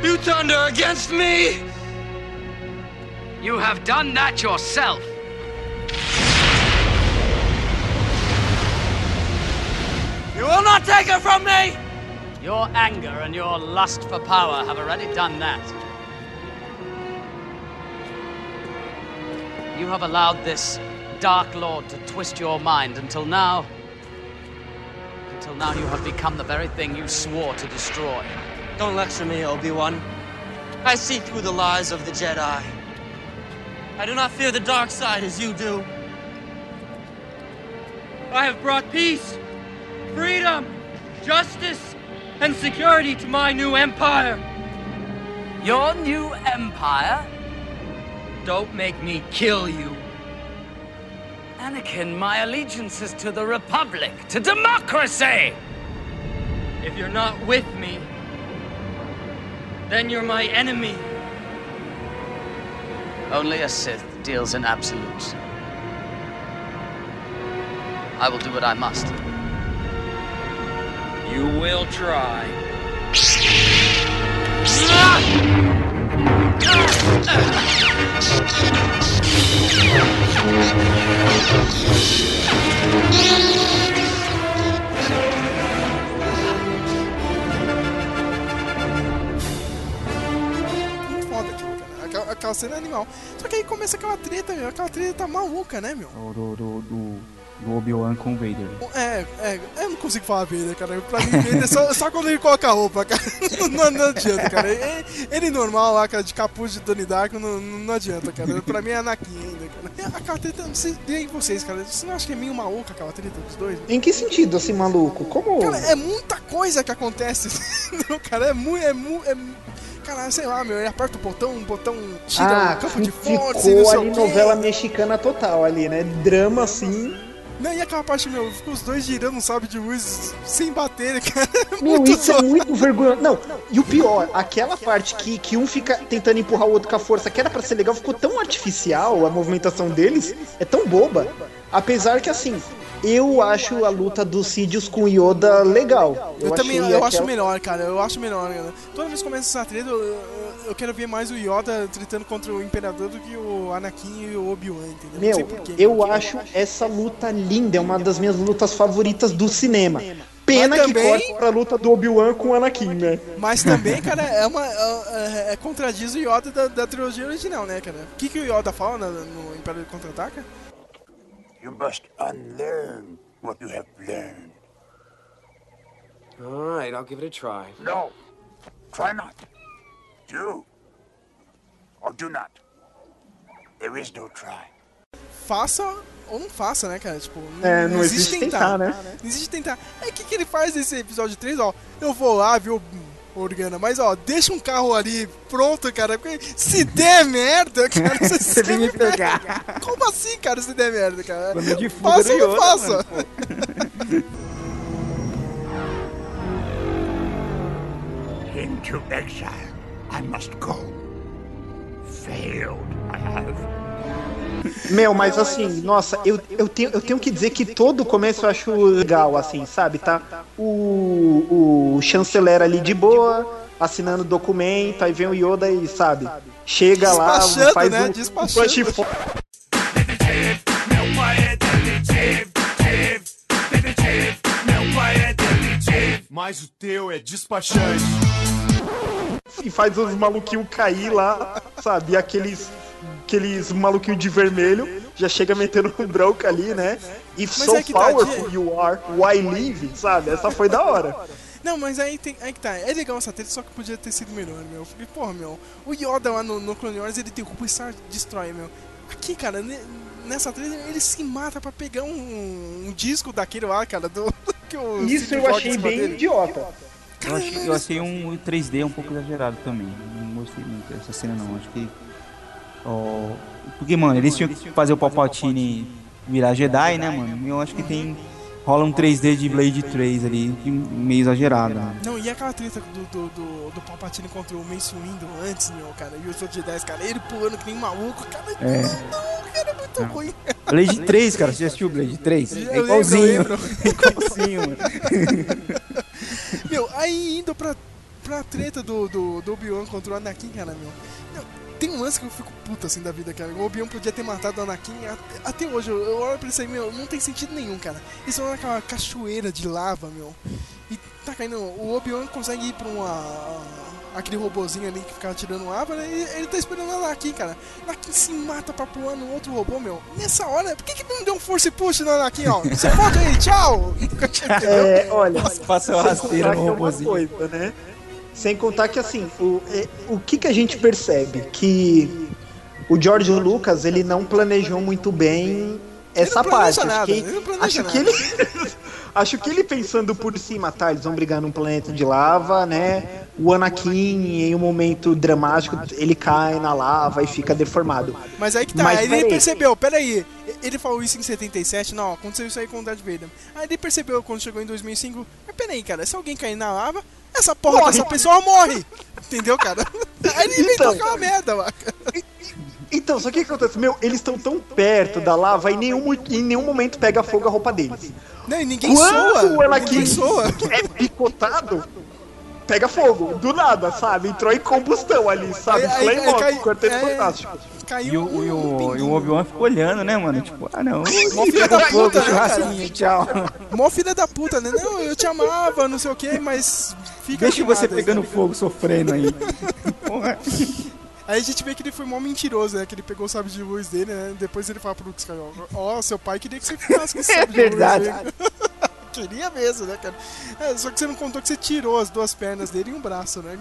You thunder against me! You have done that yourself! You will not take her from me! Your anger and your lust for power have already done that. You have allowed this Dark Lord to twist your mind until now you have become the very thing you swore to destroy. Don't lecture me, Obi-Wan. I see through the lies of the Jedi. I do not fear the dark side as you do. I have brought peace, freedom, justice, and security to my new empire. Your new empire? Don't make me kill you. Anakin, my allegiance is to the Republic, to democracy! If you're not with me, then you're my enemy. Only a Sith deals in absolutes. I will do what I must. You will try. Muito foda aquilo, cara. Aquela cena é animal. Só que aí começa aquela treta, meu. Aquela treta maluca, né, meu? Do Obi-Wan com o Vader. Eu não consigo falar Vader, cara. Pra mim, Vader é só quando ele coloca a roupa, cara. Não adianta, cara. Ele normal lá, cara, de capuz de Donnie Darko, não adianta, cara. Pra mim é Anakin ainda, cara. Aquela treta, não sei nem vocês, cara. Você não acha que é meio maluca aquela treta dos dois? Em que sentido, assim, maluco? Como? Cara, é muita coisa que acontece, não, cara. Cara, sei lá, meu, ele aperta o botão, tira o campo de força, ficou ali novela mexicana total ali, né? Drama, assim... Não, e aquela parte, meu, ficou os dois girando um sabre de luz sem bater, cara. Meu, isso é muito vergonhoso. Não, e o pior, aquela parte que um fica tentando empurrar o outro com a força, que era pra ser legal, ficou tão artificial a movimentação deles, é tão boba. Apesar que, assim, eu acho a luta dos Sidious com Yoda legal. Eu acho melhor, cara. Toda vez que começa essa treta, eu quero ver mais o Yoda tretando contra o Imperador do que o Anakin e o Obi-Wan, entendeu? Meu, eu acho essa luta linda, é uma das minhas lutas favoritas do cinema. Pena também, que corta pra luta do Obi-Wan com o Anakin, né? Mas também, cara, contradiz o Yoda da trilogia original, né, cara? O que o Yoda fala no Imperador Contra-Ataca? You must unlearn what you have learned. All right, I'll give it a try. No, try not. Do or do not. There is no try. Faça ou não faça, né, cara? Tipo, não existe tentar, né? Não existe tentar. Aí o que ele faz nesse episódio 3, ó? Eu vou lá, viu, Organa, mas ó, deixa um carro ali pronto, cara, porque se der merda, cara, você vem me pegar. Merda. Como assim, cara, se der merda, cara? Faça ou não faça? Into exile, I must go. Failed, I have. Meu, mas assim, nossa, eu tenho que dizer que todo o começo eu acho legal, assim, sabe, tá? O chanceler ali de boa, assinando documento, aí vem o Yoda e, sabe, chega lá, faz um... Mas o teu é despachante. E faz os maluquinhos cair lá, sabe, aqueles maluquinhos de vermelho, já chega metendo um bronca ali, né? If so powerful you are, why live? Sabe? Essa foi da hora. Não, mas aí que tá. É legal essa treta, só que podia ter sido melhor, meu. Porque, porra, meu, o Yoda lá no Clone Wars, ele derruba o Star Destroyer, meu. Aqui, cara, nessa treta, ele se mata pra pegar um disco daquele lá, cara, do... Que o isso eu achei bem dele. Idiota. Caramba, eu achei um 3D um pouco exagerado também. Não gostei muito dessa cena, não. Acho que... Oh, porque, mano, eles tinham que fazer o Palpatine virar Jedi, né, mano? Eu acho que tem... Rola um 3D de Blade 3 ali, meio exagerado. Não, e aquela treta do Palpatine contra o Mace Windu antes, meu, cara? E os outros Jedi, cara, ele pulando que nem um maluco, cara, é. Não, cara, é muito ruim. Blade 3, cara, você já assistiu Blade 3? É igualzinho, igualzinho, mano. Meu, aí indo pra treta do Obi-Wan contra o Anakin, cara, meu. Tem um lance que eu fico puto assim da vida, cara. O Obi-Wan podia ter matado o Anakin até hoje. Eu olho pra isso aí, meu, não tem sentido nenhum, cara. Eles vão naquela cachoeira de lava, meu. E tá caindo. O Obi-Wan consegue ir pra aquele robozinho ali que ficava tirando lava, né? E ele tá esperando o Anakin, cara. Anakin se mata pra pular no outro robô, meu. Nessa hora, por que não deu um force push no Anakin, ó? Você pode aí, tchau! Olha, passa o rasteiro no robozinho. Coisa, né? Sem contar que, assim, o que a gente percebe? Que o George Lucas, ele não planejou muito bem essa parte. Acho que ele pensando por cima, tá, eles vão brigar num planeta de lava, né? O Anakin, em um momento dramático, ele cai na lava e fica deformado. Mas aí que tá, mas, ele percebeu, peraí, ele falou isso em 77, não, aconteceu isso aí com o Darth Vader. Aí ele percebeu quando chegou em 2005, mas peraí, cara, se alguém cair na lava... Essa porra dessa pessoa morre! Entendeu, cara? Aí ele inventou aquela merda, mano. Então, só que o que acontece? Meu, eles estão tão perto da lava e em nenhum momento pega fogo a roupa deles. Não, e ninguém soa. Quando ela aqui é picotado, pega fogo. Do nada, sabe? Entrou em combustão ali, sabe? Flame o Quarteto Fantástico. E o Obi-Wan ficou olhando, né, mano? Tipo, ah, não. Mó filha da puta, né, tchau. Mó filha da puta, né? Não, eu te amava, não sei o que, mas... Fica deixa você pegando fogo, sofrendo aí. Porra. Aí a gente vê que ele foi mó mentiroso, né? Que ele pegou o sabre de luz dele, né? Depois ele fala pro Luke Skywalker, ó, seu pai queria que você ficasse com esse sabre de luz. É verdade. Queria mesmo, né, cara? É, só que você não contou que você tirou as duas pernas dele e um braço, né?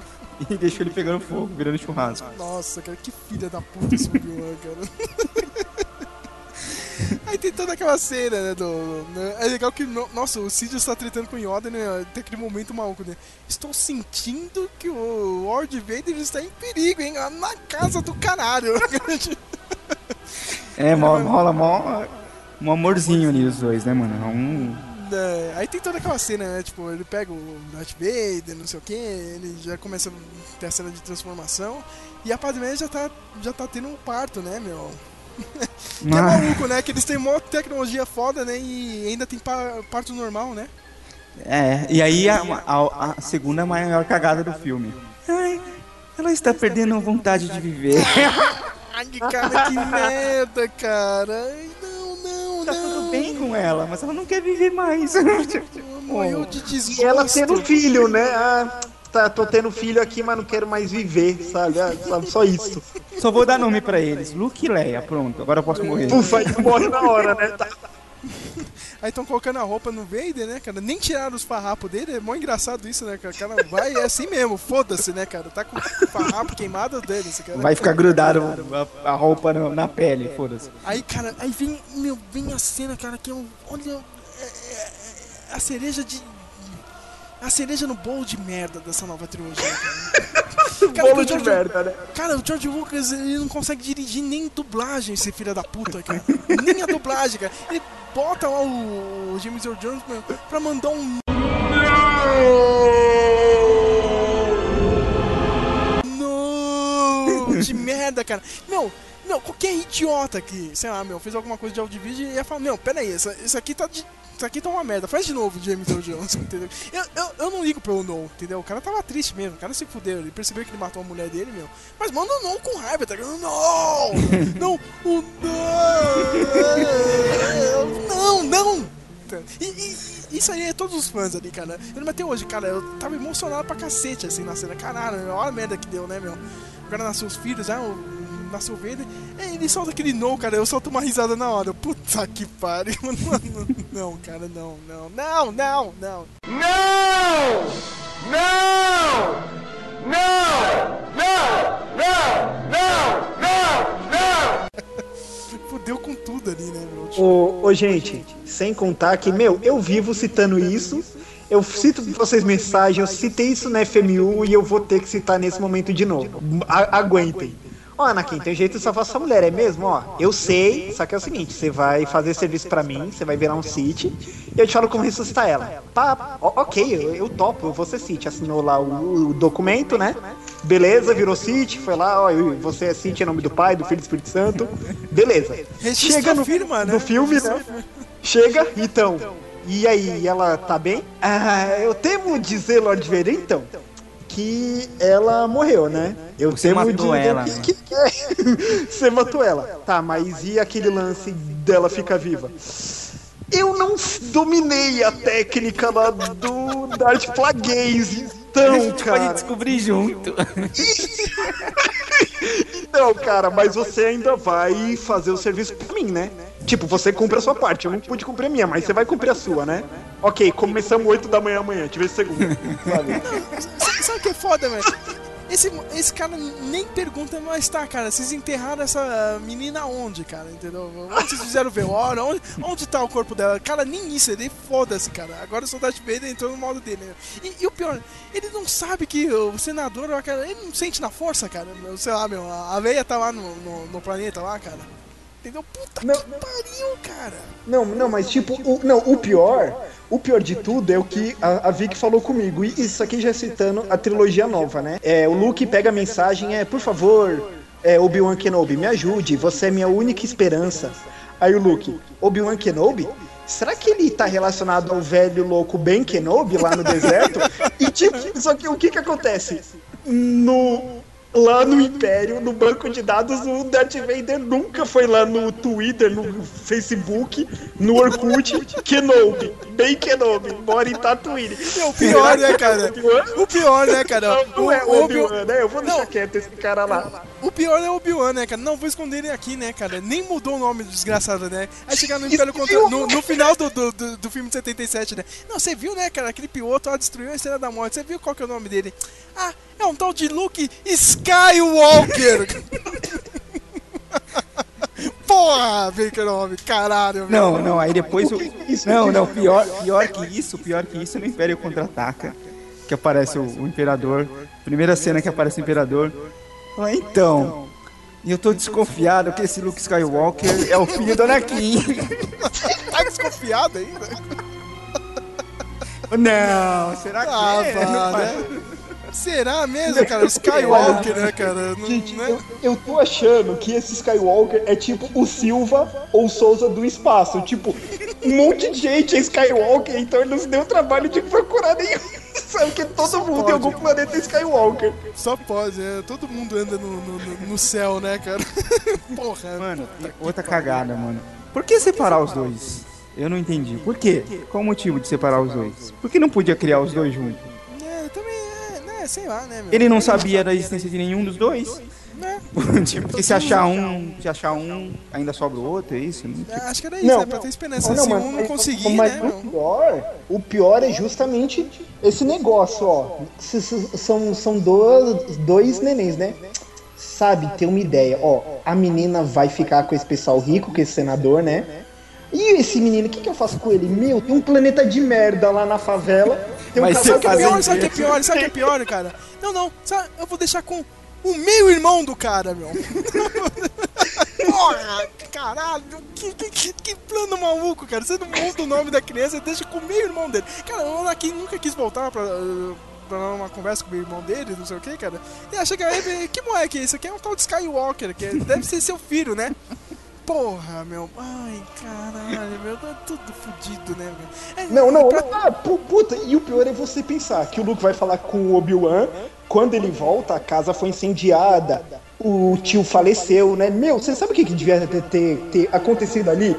E deixou ele pegando fogo, virando churrasco. Nossa, cara, que filha da puta esse Obi-Wan, cara. Aí tem toda aquela cena, né, é legal que, nossa, o Sidious tá tretando com o Yoda, né, tem aquele momento maluco, né. Estou sentindo que o Lord Vader está em perigo, hein, lá na casa do caralho. É, rola mó um amorzinho ali os dois, né, mano. Aí tem toda aquela cena, né, tipo, ele pega o Darth Vader, não sei o que, ele já começa a ter a cena de transformação, e a Padmé já tá tendo um parto, né, meu. Que é maluco, né? Que eles têm mó tecnologia foda, né? E ainda tem parto normal, né? É, e aí a segunda maior cagada do filme. Ai, ela está perdendo vontade de viver. Ai, cara, que merda, cara. Ai, não. Tá tudo bem com ela, mas ela não quer viver mais. Morreu de desgosto. E ela tendo filho, né? Ah, tá, tô tendo filho aqui, mas não quero mais viver, sabe? Ah, sabe? Só isso. Só vou dar nome pra eles. Luke e Leia, pronto. Agora eu posso morrer. Ufa, ele morre na hora, né? Aí estão colocando a roupa no Vader, né, cara? Nem tiraram os farrapos dele. É mó engraçado isso, né, cara? O cara vai é assim mesmo. Foda-se, né, cara? Tá com o farrapo queimado dele. Esse cara. Vai ficar grudado a roupa na pele, foda-se. Aí, cara, aí vem a cena, cara, que é um... Olha, a cereja de... A cereja no bolo de merda dessa nova trilogia, cara. Cara, bolo de merda, né? Cara, o George Lucas, ele não consegue dirigir nem dublagem, esse filho da puta, cara. Nem a dublagem, cara. Ele bota lá o James Earl Jones pra mandar um... Não! De merda, cara. Não, qualquer idiota que, sei lá, meu, fez alguma coisa de audiovisual e ia falar, não, pera aí, isso aqui tá de... Isso aqui tá uma merda, faz de novo, James Earl Jones, entendeu? Eu não ligo pelo não, entendeu? O cara tava triste mesmo, o cara se fudeu, ele percebeu que ele matou a mulher dele, meu. Mas manda o não com raiva, tá ligado? Não! Não! O não! Não, não! E isso aí é todos os fãs ali, cara. Eu lembro até hoje, cara, eu tava emocionado pra cacete, assim, na cena. Caralho, olha a merda que deu, né, meu? O cara nasceu os filhos, ah, nasceu o Vader, ele solta aquele não, cara, eu solto uma risada na hora. Puta que pariu, não, cara, não. Não! Não! Não! Não! Não! Não! Não! Não! Fudeu com tudo ali, né, meu? Ô, gente, sem contar que, meu, eu vivo citando isso. Eu cito pra vocês mensagem, eu citei isso na FMU e eu vou ter que citar nesse momento de novo. Aguentem. Ó, Anakin, tem jeito de salvar sua mulher, é mesmo? Ó, eu sei, só que é o seguinte, você vai fazer serviço pra mim, você vai virar um Sith, e eu te falo como ressuscitar ela. Tá, ok, eu topo, eu vou ser Sith. Assinou lá o documento, né? Beleza, virou Sith, foi lá, ó, você é Sith em nome do Pai, do Filho e do Espírito Santo. Beleza. Chega no filme, né? Chega, então... E aí, ela tá bem? Ah, eu temo dizer, Lord Vader, então, que ela morreu, né? Eu temo dizer que você matou ela. Tá, mas e aquele lance dela ficar viva? Eu não dominei a técnica lá do Darth Plagueis, então, cara... Pode descobrir junto. Então, cara, mas você ainda vai fazer o serviço pra mim, né? Tipo, você cumpre a sua parte, eu não pude cumprir a minha, mas você vai cumprir a sua, né? Ok, começamos 8 da manhã amanhã, te vejo segunda. Sabe o que é foda, velho? Esse cara nem pergunta mais, tá, cara, vocês enterraram essa menina onde, cara, entendeu? Onde vocês fizeram o velório, onde tá o corpo dela? Cara, nem isso, ele foda-se, cara. Agora o soldado Vader entrou no modo dele, né? E o pior, ele não sabe que o senador, ele não sente na força, cara. Sei lá, meu, a veia tá lá no planeta lá, cara. Entendeu? Puta não, que pariu, cara! Não, mas tipo, o pior de tudo é o que a Vicky falou comigo. E isso aqui já citando a trilogia nova, né? É, o Luke pega a mensagem, por favor, Obi-Wan Kenobi, me ajude, você é minha única esperança. Aí o Luke, Obi-Wan Kenobi? Será que ele tá relacionado ao velho louco Ben Kenobi lá no deserto? E tipo, só que o que acontece? Lá no Império, no banco de dados, o Darth Vader nunca foi lá no Twitter, no Facebook, no Orkut, Kenobi, bem Kenobi, mora em Tatooine. O pior, né, cara? O pior, né, cara? Não é Obi-Wan, né? Eu vou deixar quieto esse cara lá. O pior é o Obi-Wan, né, cara? Não, vou esconder ele aqui, né, cara? Nem mudou o nome do desgraçado, né? Aí chegar no Império Contra... No final do filme de 77, né? Não, você viu, né, cara? Aquele piloto, destruiu a Estrela da Morte. Você viu qual que é o nome dele? Ah, é um tal de Luke Skywalker! Porra, vem que nome, caralho, velho. Não, aí depois o... Não, pior que isso é no Império Contra-Ataca, que aparece o Imperador. Primeira cena que aparece o Imperador. Ah, então, eu tô desconfiado que esse Luke Skywalker é o filho do Anakin. Tá desconfiado ainda? Não, será que é? Né? Será mesmo, cara? Skywalker, né, cara? Não, gente, né? Eu tô achando que esse Skywalker é tipo o Silva ou o Souza do espaço. Tipo, um monte de gente é Skywalker, então ele não se deu o trabalho de procurar nenhum. Sabe que todo mundo em algum planeta é Skywalker. Só pode, é. Todo mundo anda no céu, né, cara? Porra. Mano, outra cagada, mano. Por que separar os dois? Eu não entendi. Por quê? Qual o motivo de separar os dois? Por que não podia criar os dois juntos? Sei lá, né, meu? Ele não sabia da existência de nenhum dos dois? Né? Tipo, porque se achar um, ainda sobra o outro, é isso? Tipo... Acho que era isso, não, né? Pra ter esperança. Se um não conseguir, né? O pior é justamente esse negócio, ó. São dois nenéns, né? Sabe, tem uma ideia, ó. A menina vai ficar com esse pessoal rico, com esse senador, né? E esse menino, o que eu faço com ele? Meu, tem um planeta de merda lá na favela. Sabe o que é pior, cara? Não, sabe, eu vou deixar com o meu irmão do cara, meu. Porra, caralho, que plano maluco, cara. Você não muda o nome da criança, deixa com o meu irmão dele. Cara, o Anakin nunca quis voltar pra uma conversa com o meu irmão dele, não sei o que, cara. E aí chega aí, que moleque é esse? Aqui é um tal de Skywalker, que deve ser seu filho, né? Porra, meu. Ai, caralho, meu. Tá tudo fodido, né, meu? Puta. E o pior é você pensar que o Luke vai falar com o Obi-Wan. Quando ele volta, a casa foi incendiada. O tio faleceu, né? Meu, você sabe o que devia ter acontecido ali?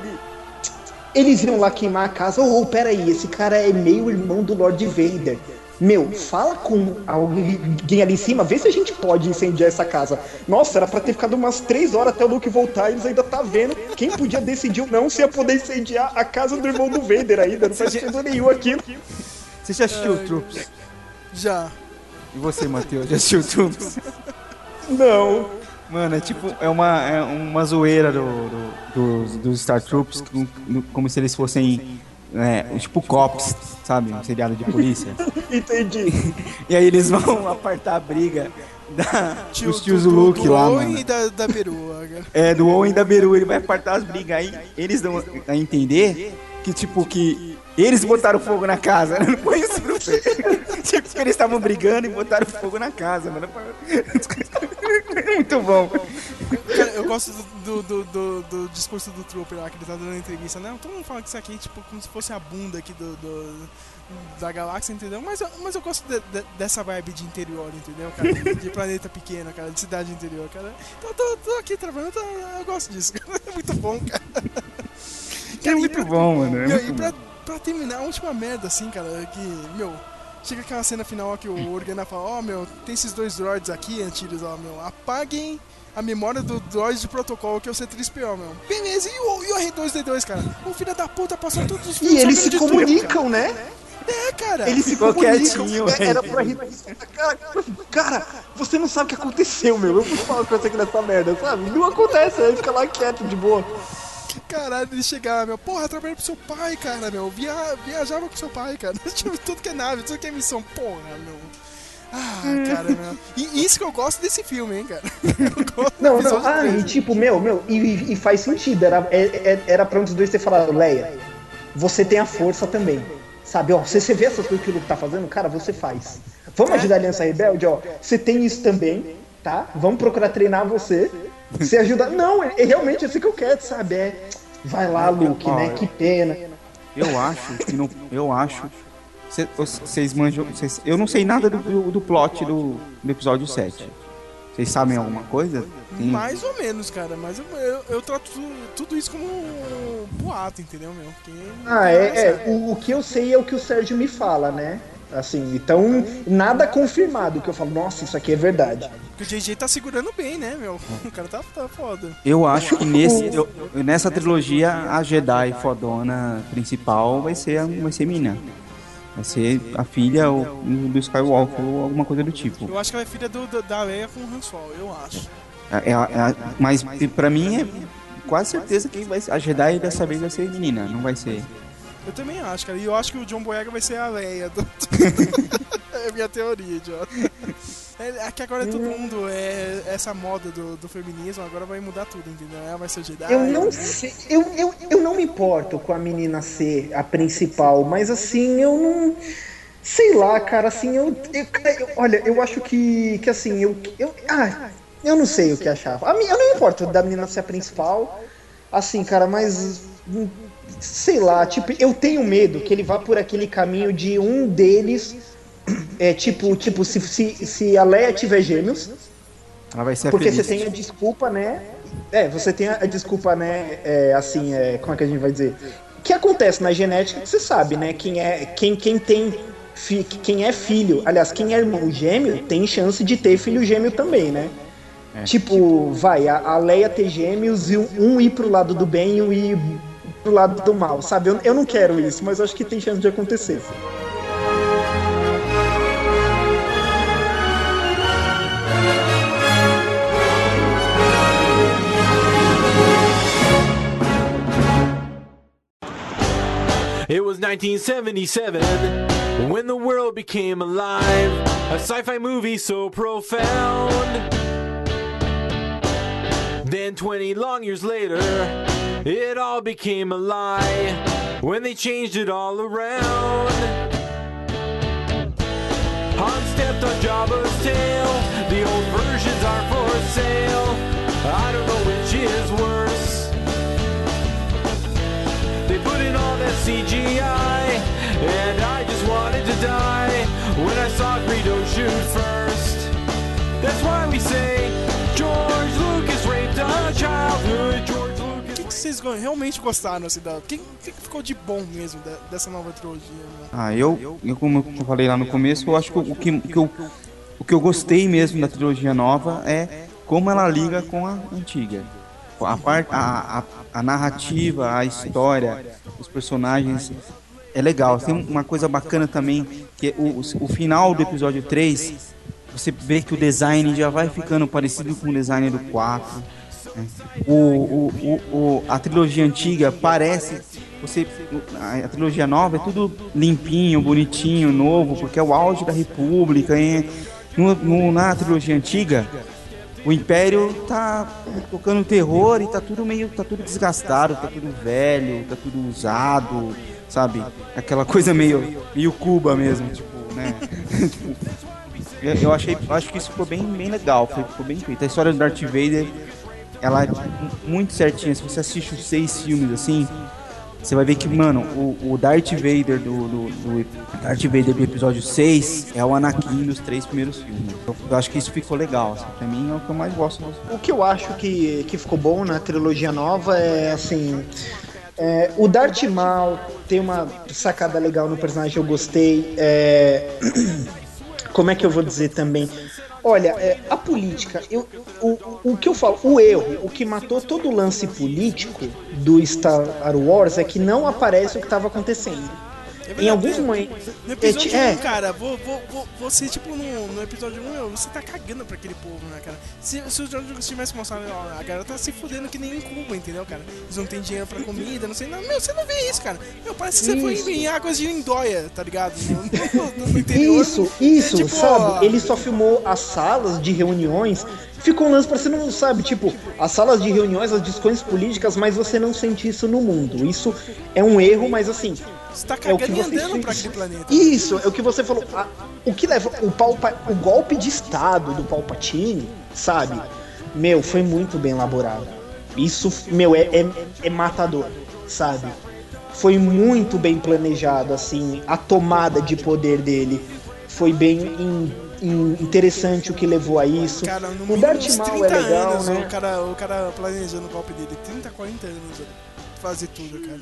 Eles iam lá queimar a casa. Peraí, esse cara é meio irmão do Lord Vader. Meu, fala com alguém ali em cima, vê se a gente pode incendiar essa casa. Nossa, era pra ter ficado umas 3 horas até o Luke voltar e eles ainda tá vendo quem podia decidir ou não se ia poder incendiar a casa do irmão do Vader ainda. Não faz sentido nenhum aquilo. Você já assistiu o Troops? Já. E você, Matheus, já assistiu o Troops? Não. Mano, é tipo, é uma zoeira do Star Troops, como se eles fossem, tipo cops, sabe? Um seriado de polícia. Entendi. E aí eles vão apartar a briga dos tios do Luke lá, mano. Do Owen e da Berua. É, do Owen e da Berua, ele vai apartar as brigas. Aí eles dão a entender que, tipo, que eles botaram fogo na casa. Não foi isso, não foi? Tipo, eles estavam brigando e botaram fogo na casa, mano. Muito bom. Cara, eu gosto do discurso do Trooper lá, que ele tá dando entrevista. Não, todo mundo fala que isso aqui é tipo como se fosse a bunda aqui da galáxia, entendeu? Mas eu gosto dessa vibe de interior, entendeu, cara? De planeta pequeno, cara, de cidade interior, cara. Então tô aqui trabalhando, eu gosto disso, cara. É muito bom, cara. É muito bom, mano. E pra terminar, a última merda, assim, cara, que, meu... Chega aquela cena final que o Organa fala, tem esses dois droids aqui, antigos, apaguem a memória do droid de protocolo, que é o C3PO, meu. Beleza, e o R2-D2, cara? O filho da puta passou todos os filhos. E eles se comunicam, cara, né? É, cara. Eles se comunicam. Era pro R2. Cara, você não sabe o que aconteceu, meu. Eu vou falar com você aqui nessa merda, sabe? Não acontece, ele fica lá quieto, de boa. Caralho, ele chegava, meu, porra, trabalhei pro seu pai, cara, meu, viajava com seu pai, cara, tive tudo que é nave, tudo que é missão, porra, meu, cara, meu, e isso que eu gosto desse filme, hein, cara, e tipo, meu, e faz sentido, era pra um dos dois ter falado, Leia, você tem a força também, sabe, ó, você vê essas coisas que o Luke tá fazendo, cara, você faz, vamos ajudar a Aliança Rebelde, ó, você tem isso também, tá, vamos procurar treinar você. Se ajudar. Não, é realmente assim que eu quero, sabe? Vai lá, Luke, né? Que pena. Eu acho. Vocês manjam. Eu não sei nada do plot do episódio 7. Vocês sabem alguma coisa? Tem... Mais ou menos, cara. Mas eu trato tudo isso como boato, entendeu, meu? Porque... O que eu sei é o que o Sérgio me fala, né? Assim, então, nada confirmado que eu falo, nossa, isso aqui é verdade. Porque o JJ tá segurando bem, né, meu? O cara tá foda. Eu acho que nessa trilogia, a Jedi fodona principal vai ser mina. Vai ser a filha do Skywalker ou alguma coisa do tipo. Eu acho que ela é filha da Leia com o Han Solo, eu acho. Mas pra mim, é quase certeza que a Jedi dessa vez vai ser menina, não vai ser... Eu também acho, cara. E eu acho que o John Boyega vai ser a Leia. É minha teoria, idiota. Aqui agora todo mundo é essa moda do feminismo, agora vai mudar tudo, entendeu? Ela vai ser Jedi. Eu não sei. Eu não me importo com a menina ser a principal, mas assim, eu não... Sei lá, cara, assim, olha, eu acho que assim, eu não sei o que achava. Eu não me importo da menina ser a principal, assim, cara, mas... Sei lá, tipo, eu tenho medo que ele vá por aquele caminho de um deles, tipo se a Leia tiver gêmeos, ela vai ser porque feliz. Você tem a desculpa, né? Você tem a desculpa, né? Como é que a gente vai dizer? Que acontece na genética, você sabe, né? Quem é filho, aliás, quem é irmão gêmeo, tem chance de ter filho gêmeo também, né? Tipo, a Leia ter gêmeos e um ir pro lado do bem e um ir... do lado do mal, sabe? Eu não quero isso, mas acho que tem chance de acontecer. It was 1977 when the world became alive, a sci-fi movie so profound. Then 20 long years later it all became a lie when they changed it all around. Han stepped on Jabba's tail. The old versions are for sale. I don't know which is worse. They put in all that CGI, and I just wanted to die when I saw Greedo shoot first. That's why we say George Lucas raped a childhood. George Lucas. O que vocês realmente gostaram, assim, o que ficou de bom mesmo dessa nova trilogia? Né? Como eu falei lá no começo, eu acho que o que eu gostei mesmo da trilogia nova é como ela liga com a antiga. A narrativa, a história, os personagens, é legal. Tem uma coisa bacana também, que é o final do episódio 3, você vê que o design já vai ficando parecido com o design do 4. Né? A trilogia antiga parece... a trilogia nova é tudo limpinho, bonitinho, novo, porque é o auge da República. Na trilogia antiga, o Império tá tocando terror e tá tudo desgastado, tá tudo velho, tá tudo usado, sabe? Aquela coisa meio Cuba mesmo, tipo, né? Eu acho que isso ficou bem legal, ficou bem feito. A história do Darth Vader, ela é muito certinha. Se você assiste os 6 filmes assim, você vai ver que, mano, o Darth Vader do episódio 6 é o Anakin dos 3 primeiros filmes. Eu acho que isso ficou legal, assim, pra mim é o que eu mais gosto. O que eu acho que ficou bom na trilogia nova é, assim... o Darth Maul tem uma sacada legal no personagem, eu gostei. Como é que eu vou dizer também? Olha, a política, o que eu falo, o erro, o que matou todo o lance político do Star Wars é que não aparece o que estava acontecendo. Em alguns momentos... No episódio 1, cara, você, tipo, no episódio 1, você tá cagando pra aquele povo, né, cara? Se o George Lucas tivesse mostrado, ó, a garota tá se fudendo que nem em Cuba, entendeu, cara? Eles não têm dinheiro pra comida, não sei... Não, meu, você não vê isso, cara. Meu, parece que você foi em águas de Lindóia, tá ligado? No interior... Isso, é, tipo, sabe? Ele só filmou as salas de reuniões... Ficou um lance pra você não sabe, tipo, as salas de reuniões, as discussões políticas, mas você não sente isso no mundo. Isso é um erro, mas assim... Você tá cagando e andando pra aquele planeta. Isso, é o que você falou. O que leva o golpe de estado do Palpatine, sabe? Meu, foi muito bem elaborado. Isso, meu, é matador, sabe? Foi muito bem planejado, assim, a tomada de poder dele foi bem... interessante o que levou a isso. Cara, no Darth Maul é legal, anos, né? O cara planejando o golpe dele, 30, 40 anos, fazer tudo, cara.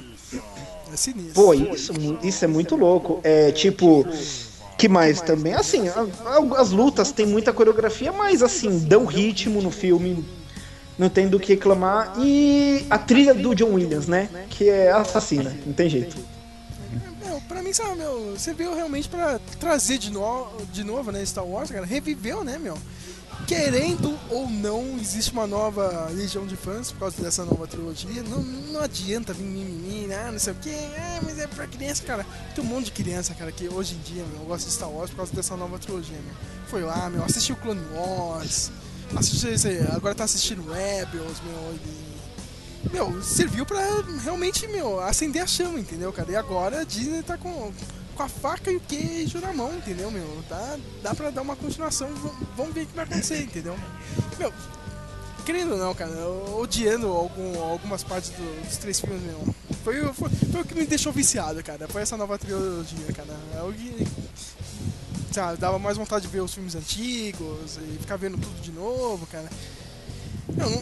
É sinistro. Pô, isso é muito louco. É tipo, que mais também? Assim, as lutas tem muita coreografia, mas assim, dão ritmo no filme, não tem do que reclamar. E a trilha do John Williams, né? Que é assassina, não tem jeito. Pra mim, sabe, meu, você veio realmente pra trazer de novo, né, Star Wars, cara, reviveu, né, meu? Querendo ou não, existe uma nova legião de fãs por causa dessa nova trilogia. Não adianta vir mimimi, não sei o que, mas é pra criança, cara. Tem um monte de criança, cara, que hoje em dia, meu, gosta de Star Wars por causa dessa nova trilogia, meu. Foi lá, meu, assistiu Clone Wars, agora tá assistindo Rebels, meu, Meu, serviu pra realmente, meu, acender a chama, entendeu, cara? E agora a Disney tá com a faca e o queijo na mão, entendeu, meu? Dá pra dar uma continuação, vamos ver o que vai acontecer, entendeu? Meu, querendo ou não, cara, odiando algumas partes dos 3 filmes, meu, foi o que me deixou viciado, cara, foi essa nova trilogia, cara. É o que, sabe, dava mais vontade de ver os filmes antigos e ficar vendo tudo de novo, cara.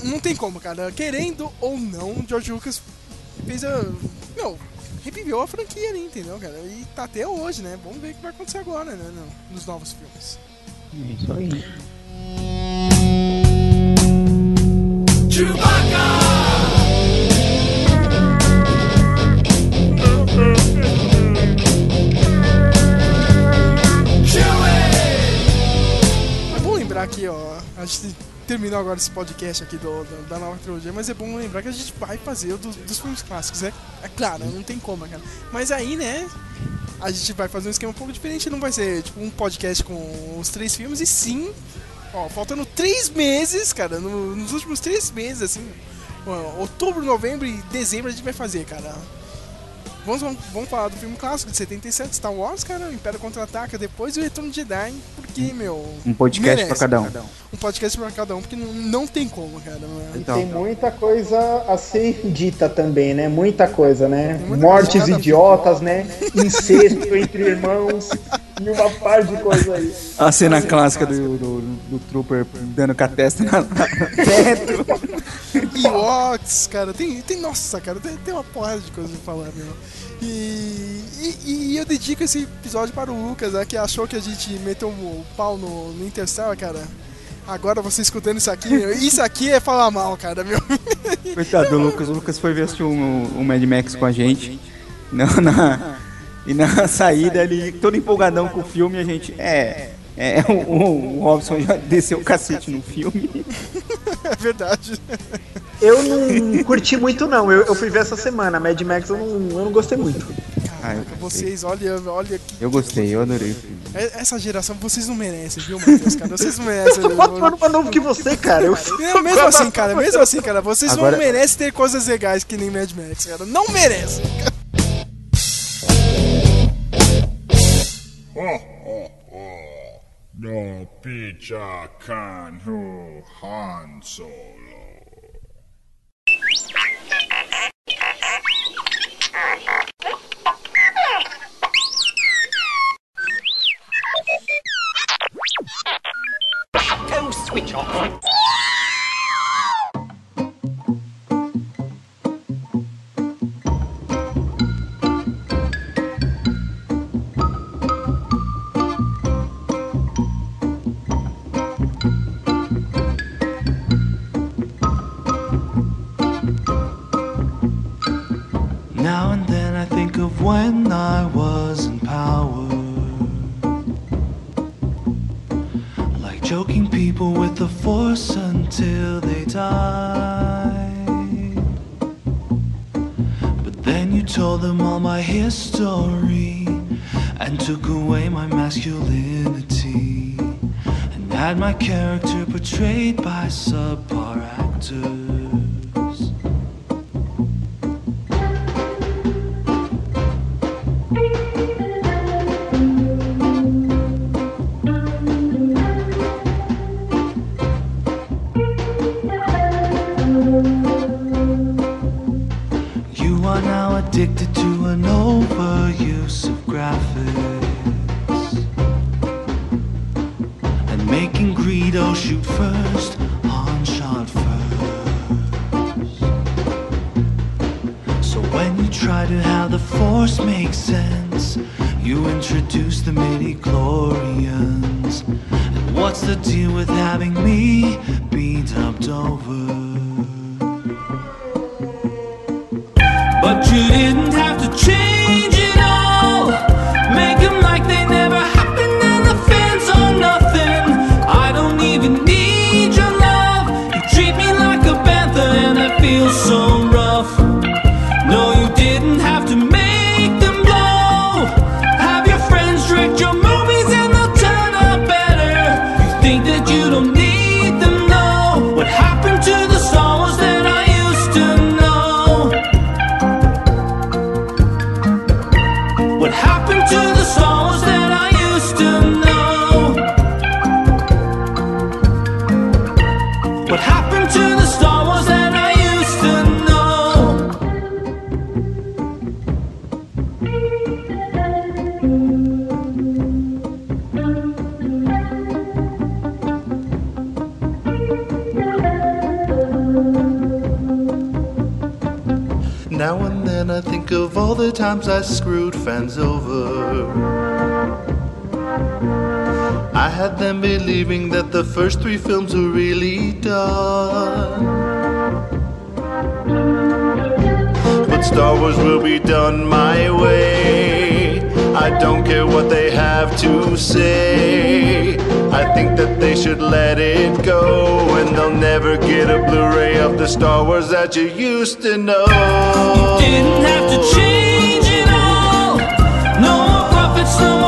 Não tem como, cara. Querendo ou não, George Lucas fez reviveu a franquia ali, entendeu, cara? E tá até hoje, né? Vamos ver o que vai acontecer agora, né? Nos novos filmes. É isso aí. Chewbacca! É bom lembrar aqui, ó. A gente terminou agora esse podcast aqui da nova trilogia, mas é bom lembrar que a gente vai fazer dos filmes clássicos, né? É claro, não tem como, cara. Mas aí, né, a gente vai fazer um esquema um pouco diferente, não vai ser tipo um podcast com os 3 filmes, e sim, ó, faltando 3 meses, cara, nos últimos 3 meses, assim, outubro, novembro e dezembro a gente vai fazer, cara. Vamos falar do filme clássico de 77, Star Wars, cara, o Império Contra-Ataca, depois o Retorno de Jedi, porque, meu... Um podcast merece, pra cada um. Um podcast pra cada um, porque não tem como, cara. E então, tem muita coisa a ser dita também, né? Muita coisa, né? Mortes idiotas, né? Incesto entre irmãos e uma par de coisa aí. A cena clássica do Trooper dando com a testa na dentro. Ewoks, cara, tem nossa, cara, tem uma porrada de coisa pra falar, meu. E eu dedico esse episódio para o Lucas, né, que achou que a gente meteu o pau no Interstellar, cara. Agora você escutando isso aqui, meu, isso aqui é falar mal, cara, meu. Coitado do Lucas, o Lucas foi ver assistir um Mad Max com a gente. Não, na... E na saída ele, todo empolgadão com o filme, a gente... O Robson já desceu o cacete no filme. É verdade. Eu não curti muito, não. Eu fui ver essa semana. Mad Max eu não gostei muito. Caraca, vocês, olha que... Eu gostei, eu adorei o filme. Essa geração, vocês não merecem, viu, Matheus, cara? Vocês não merecem. Eu tô mais novo que você, cara. Mesmo assim, cara. Vocês não merecem ter coisas legais que nem Mad Max, cara. Não merecem, cara. No Picha Kanhu Han Solo. Go switch off. When I was in power, like choking people with the force until they died. But then you told them all my history and took away my masculinity and had my character portrayed by subpar actors. Addicted to an overuse of graphics and making Greedo shoot first, Han shot first. So when you try to have the force make sense, you introduce the midi-chlorians. And what's the deal with having me be dubbed over? But you didn't have to change it all, make them like they never happened and the fans are nothing. I don't even need your love, you treat me like a panther and I feel so rough. No, you didn't have to make them blow, have your friends direct your movies and they'll turn out better. You think that you don't need them, no, what happened to the Star Wars that I used to know? I think of all the times I screwed fans over. I had them believing that the first three films were really done. But Star Wars will be done my way. I don't care what they have to say. I think that they should let it go, and they'll never get a Blu-ray of the Star Wars that you used to know. You didn't have to change it all. No more profits, no more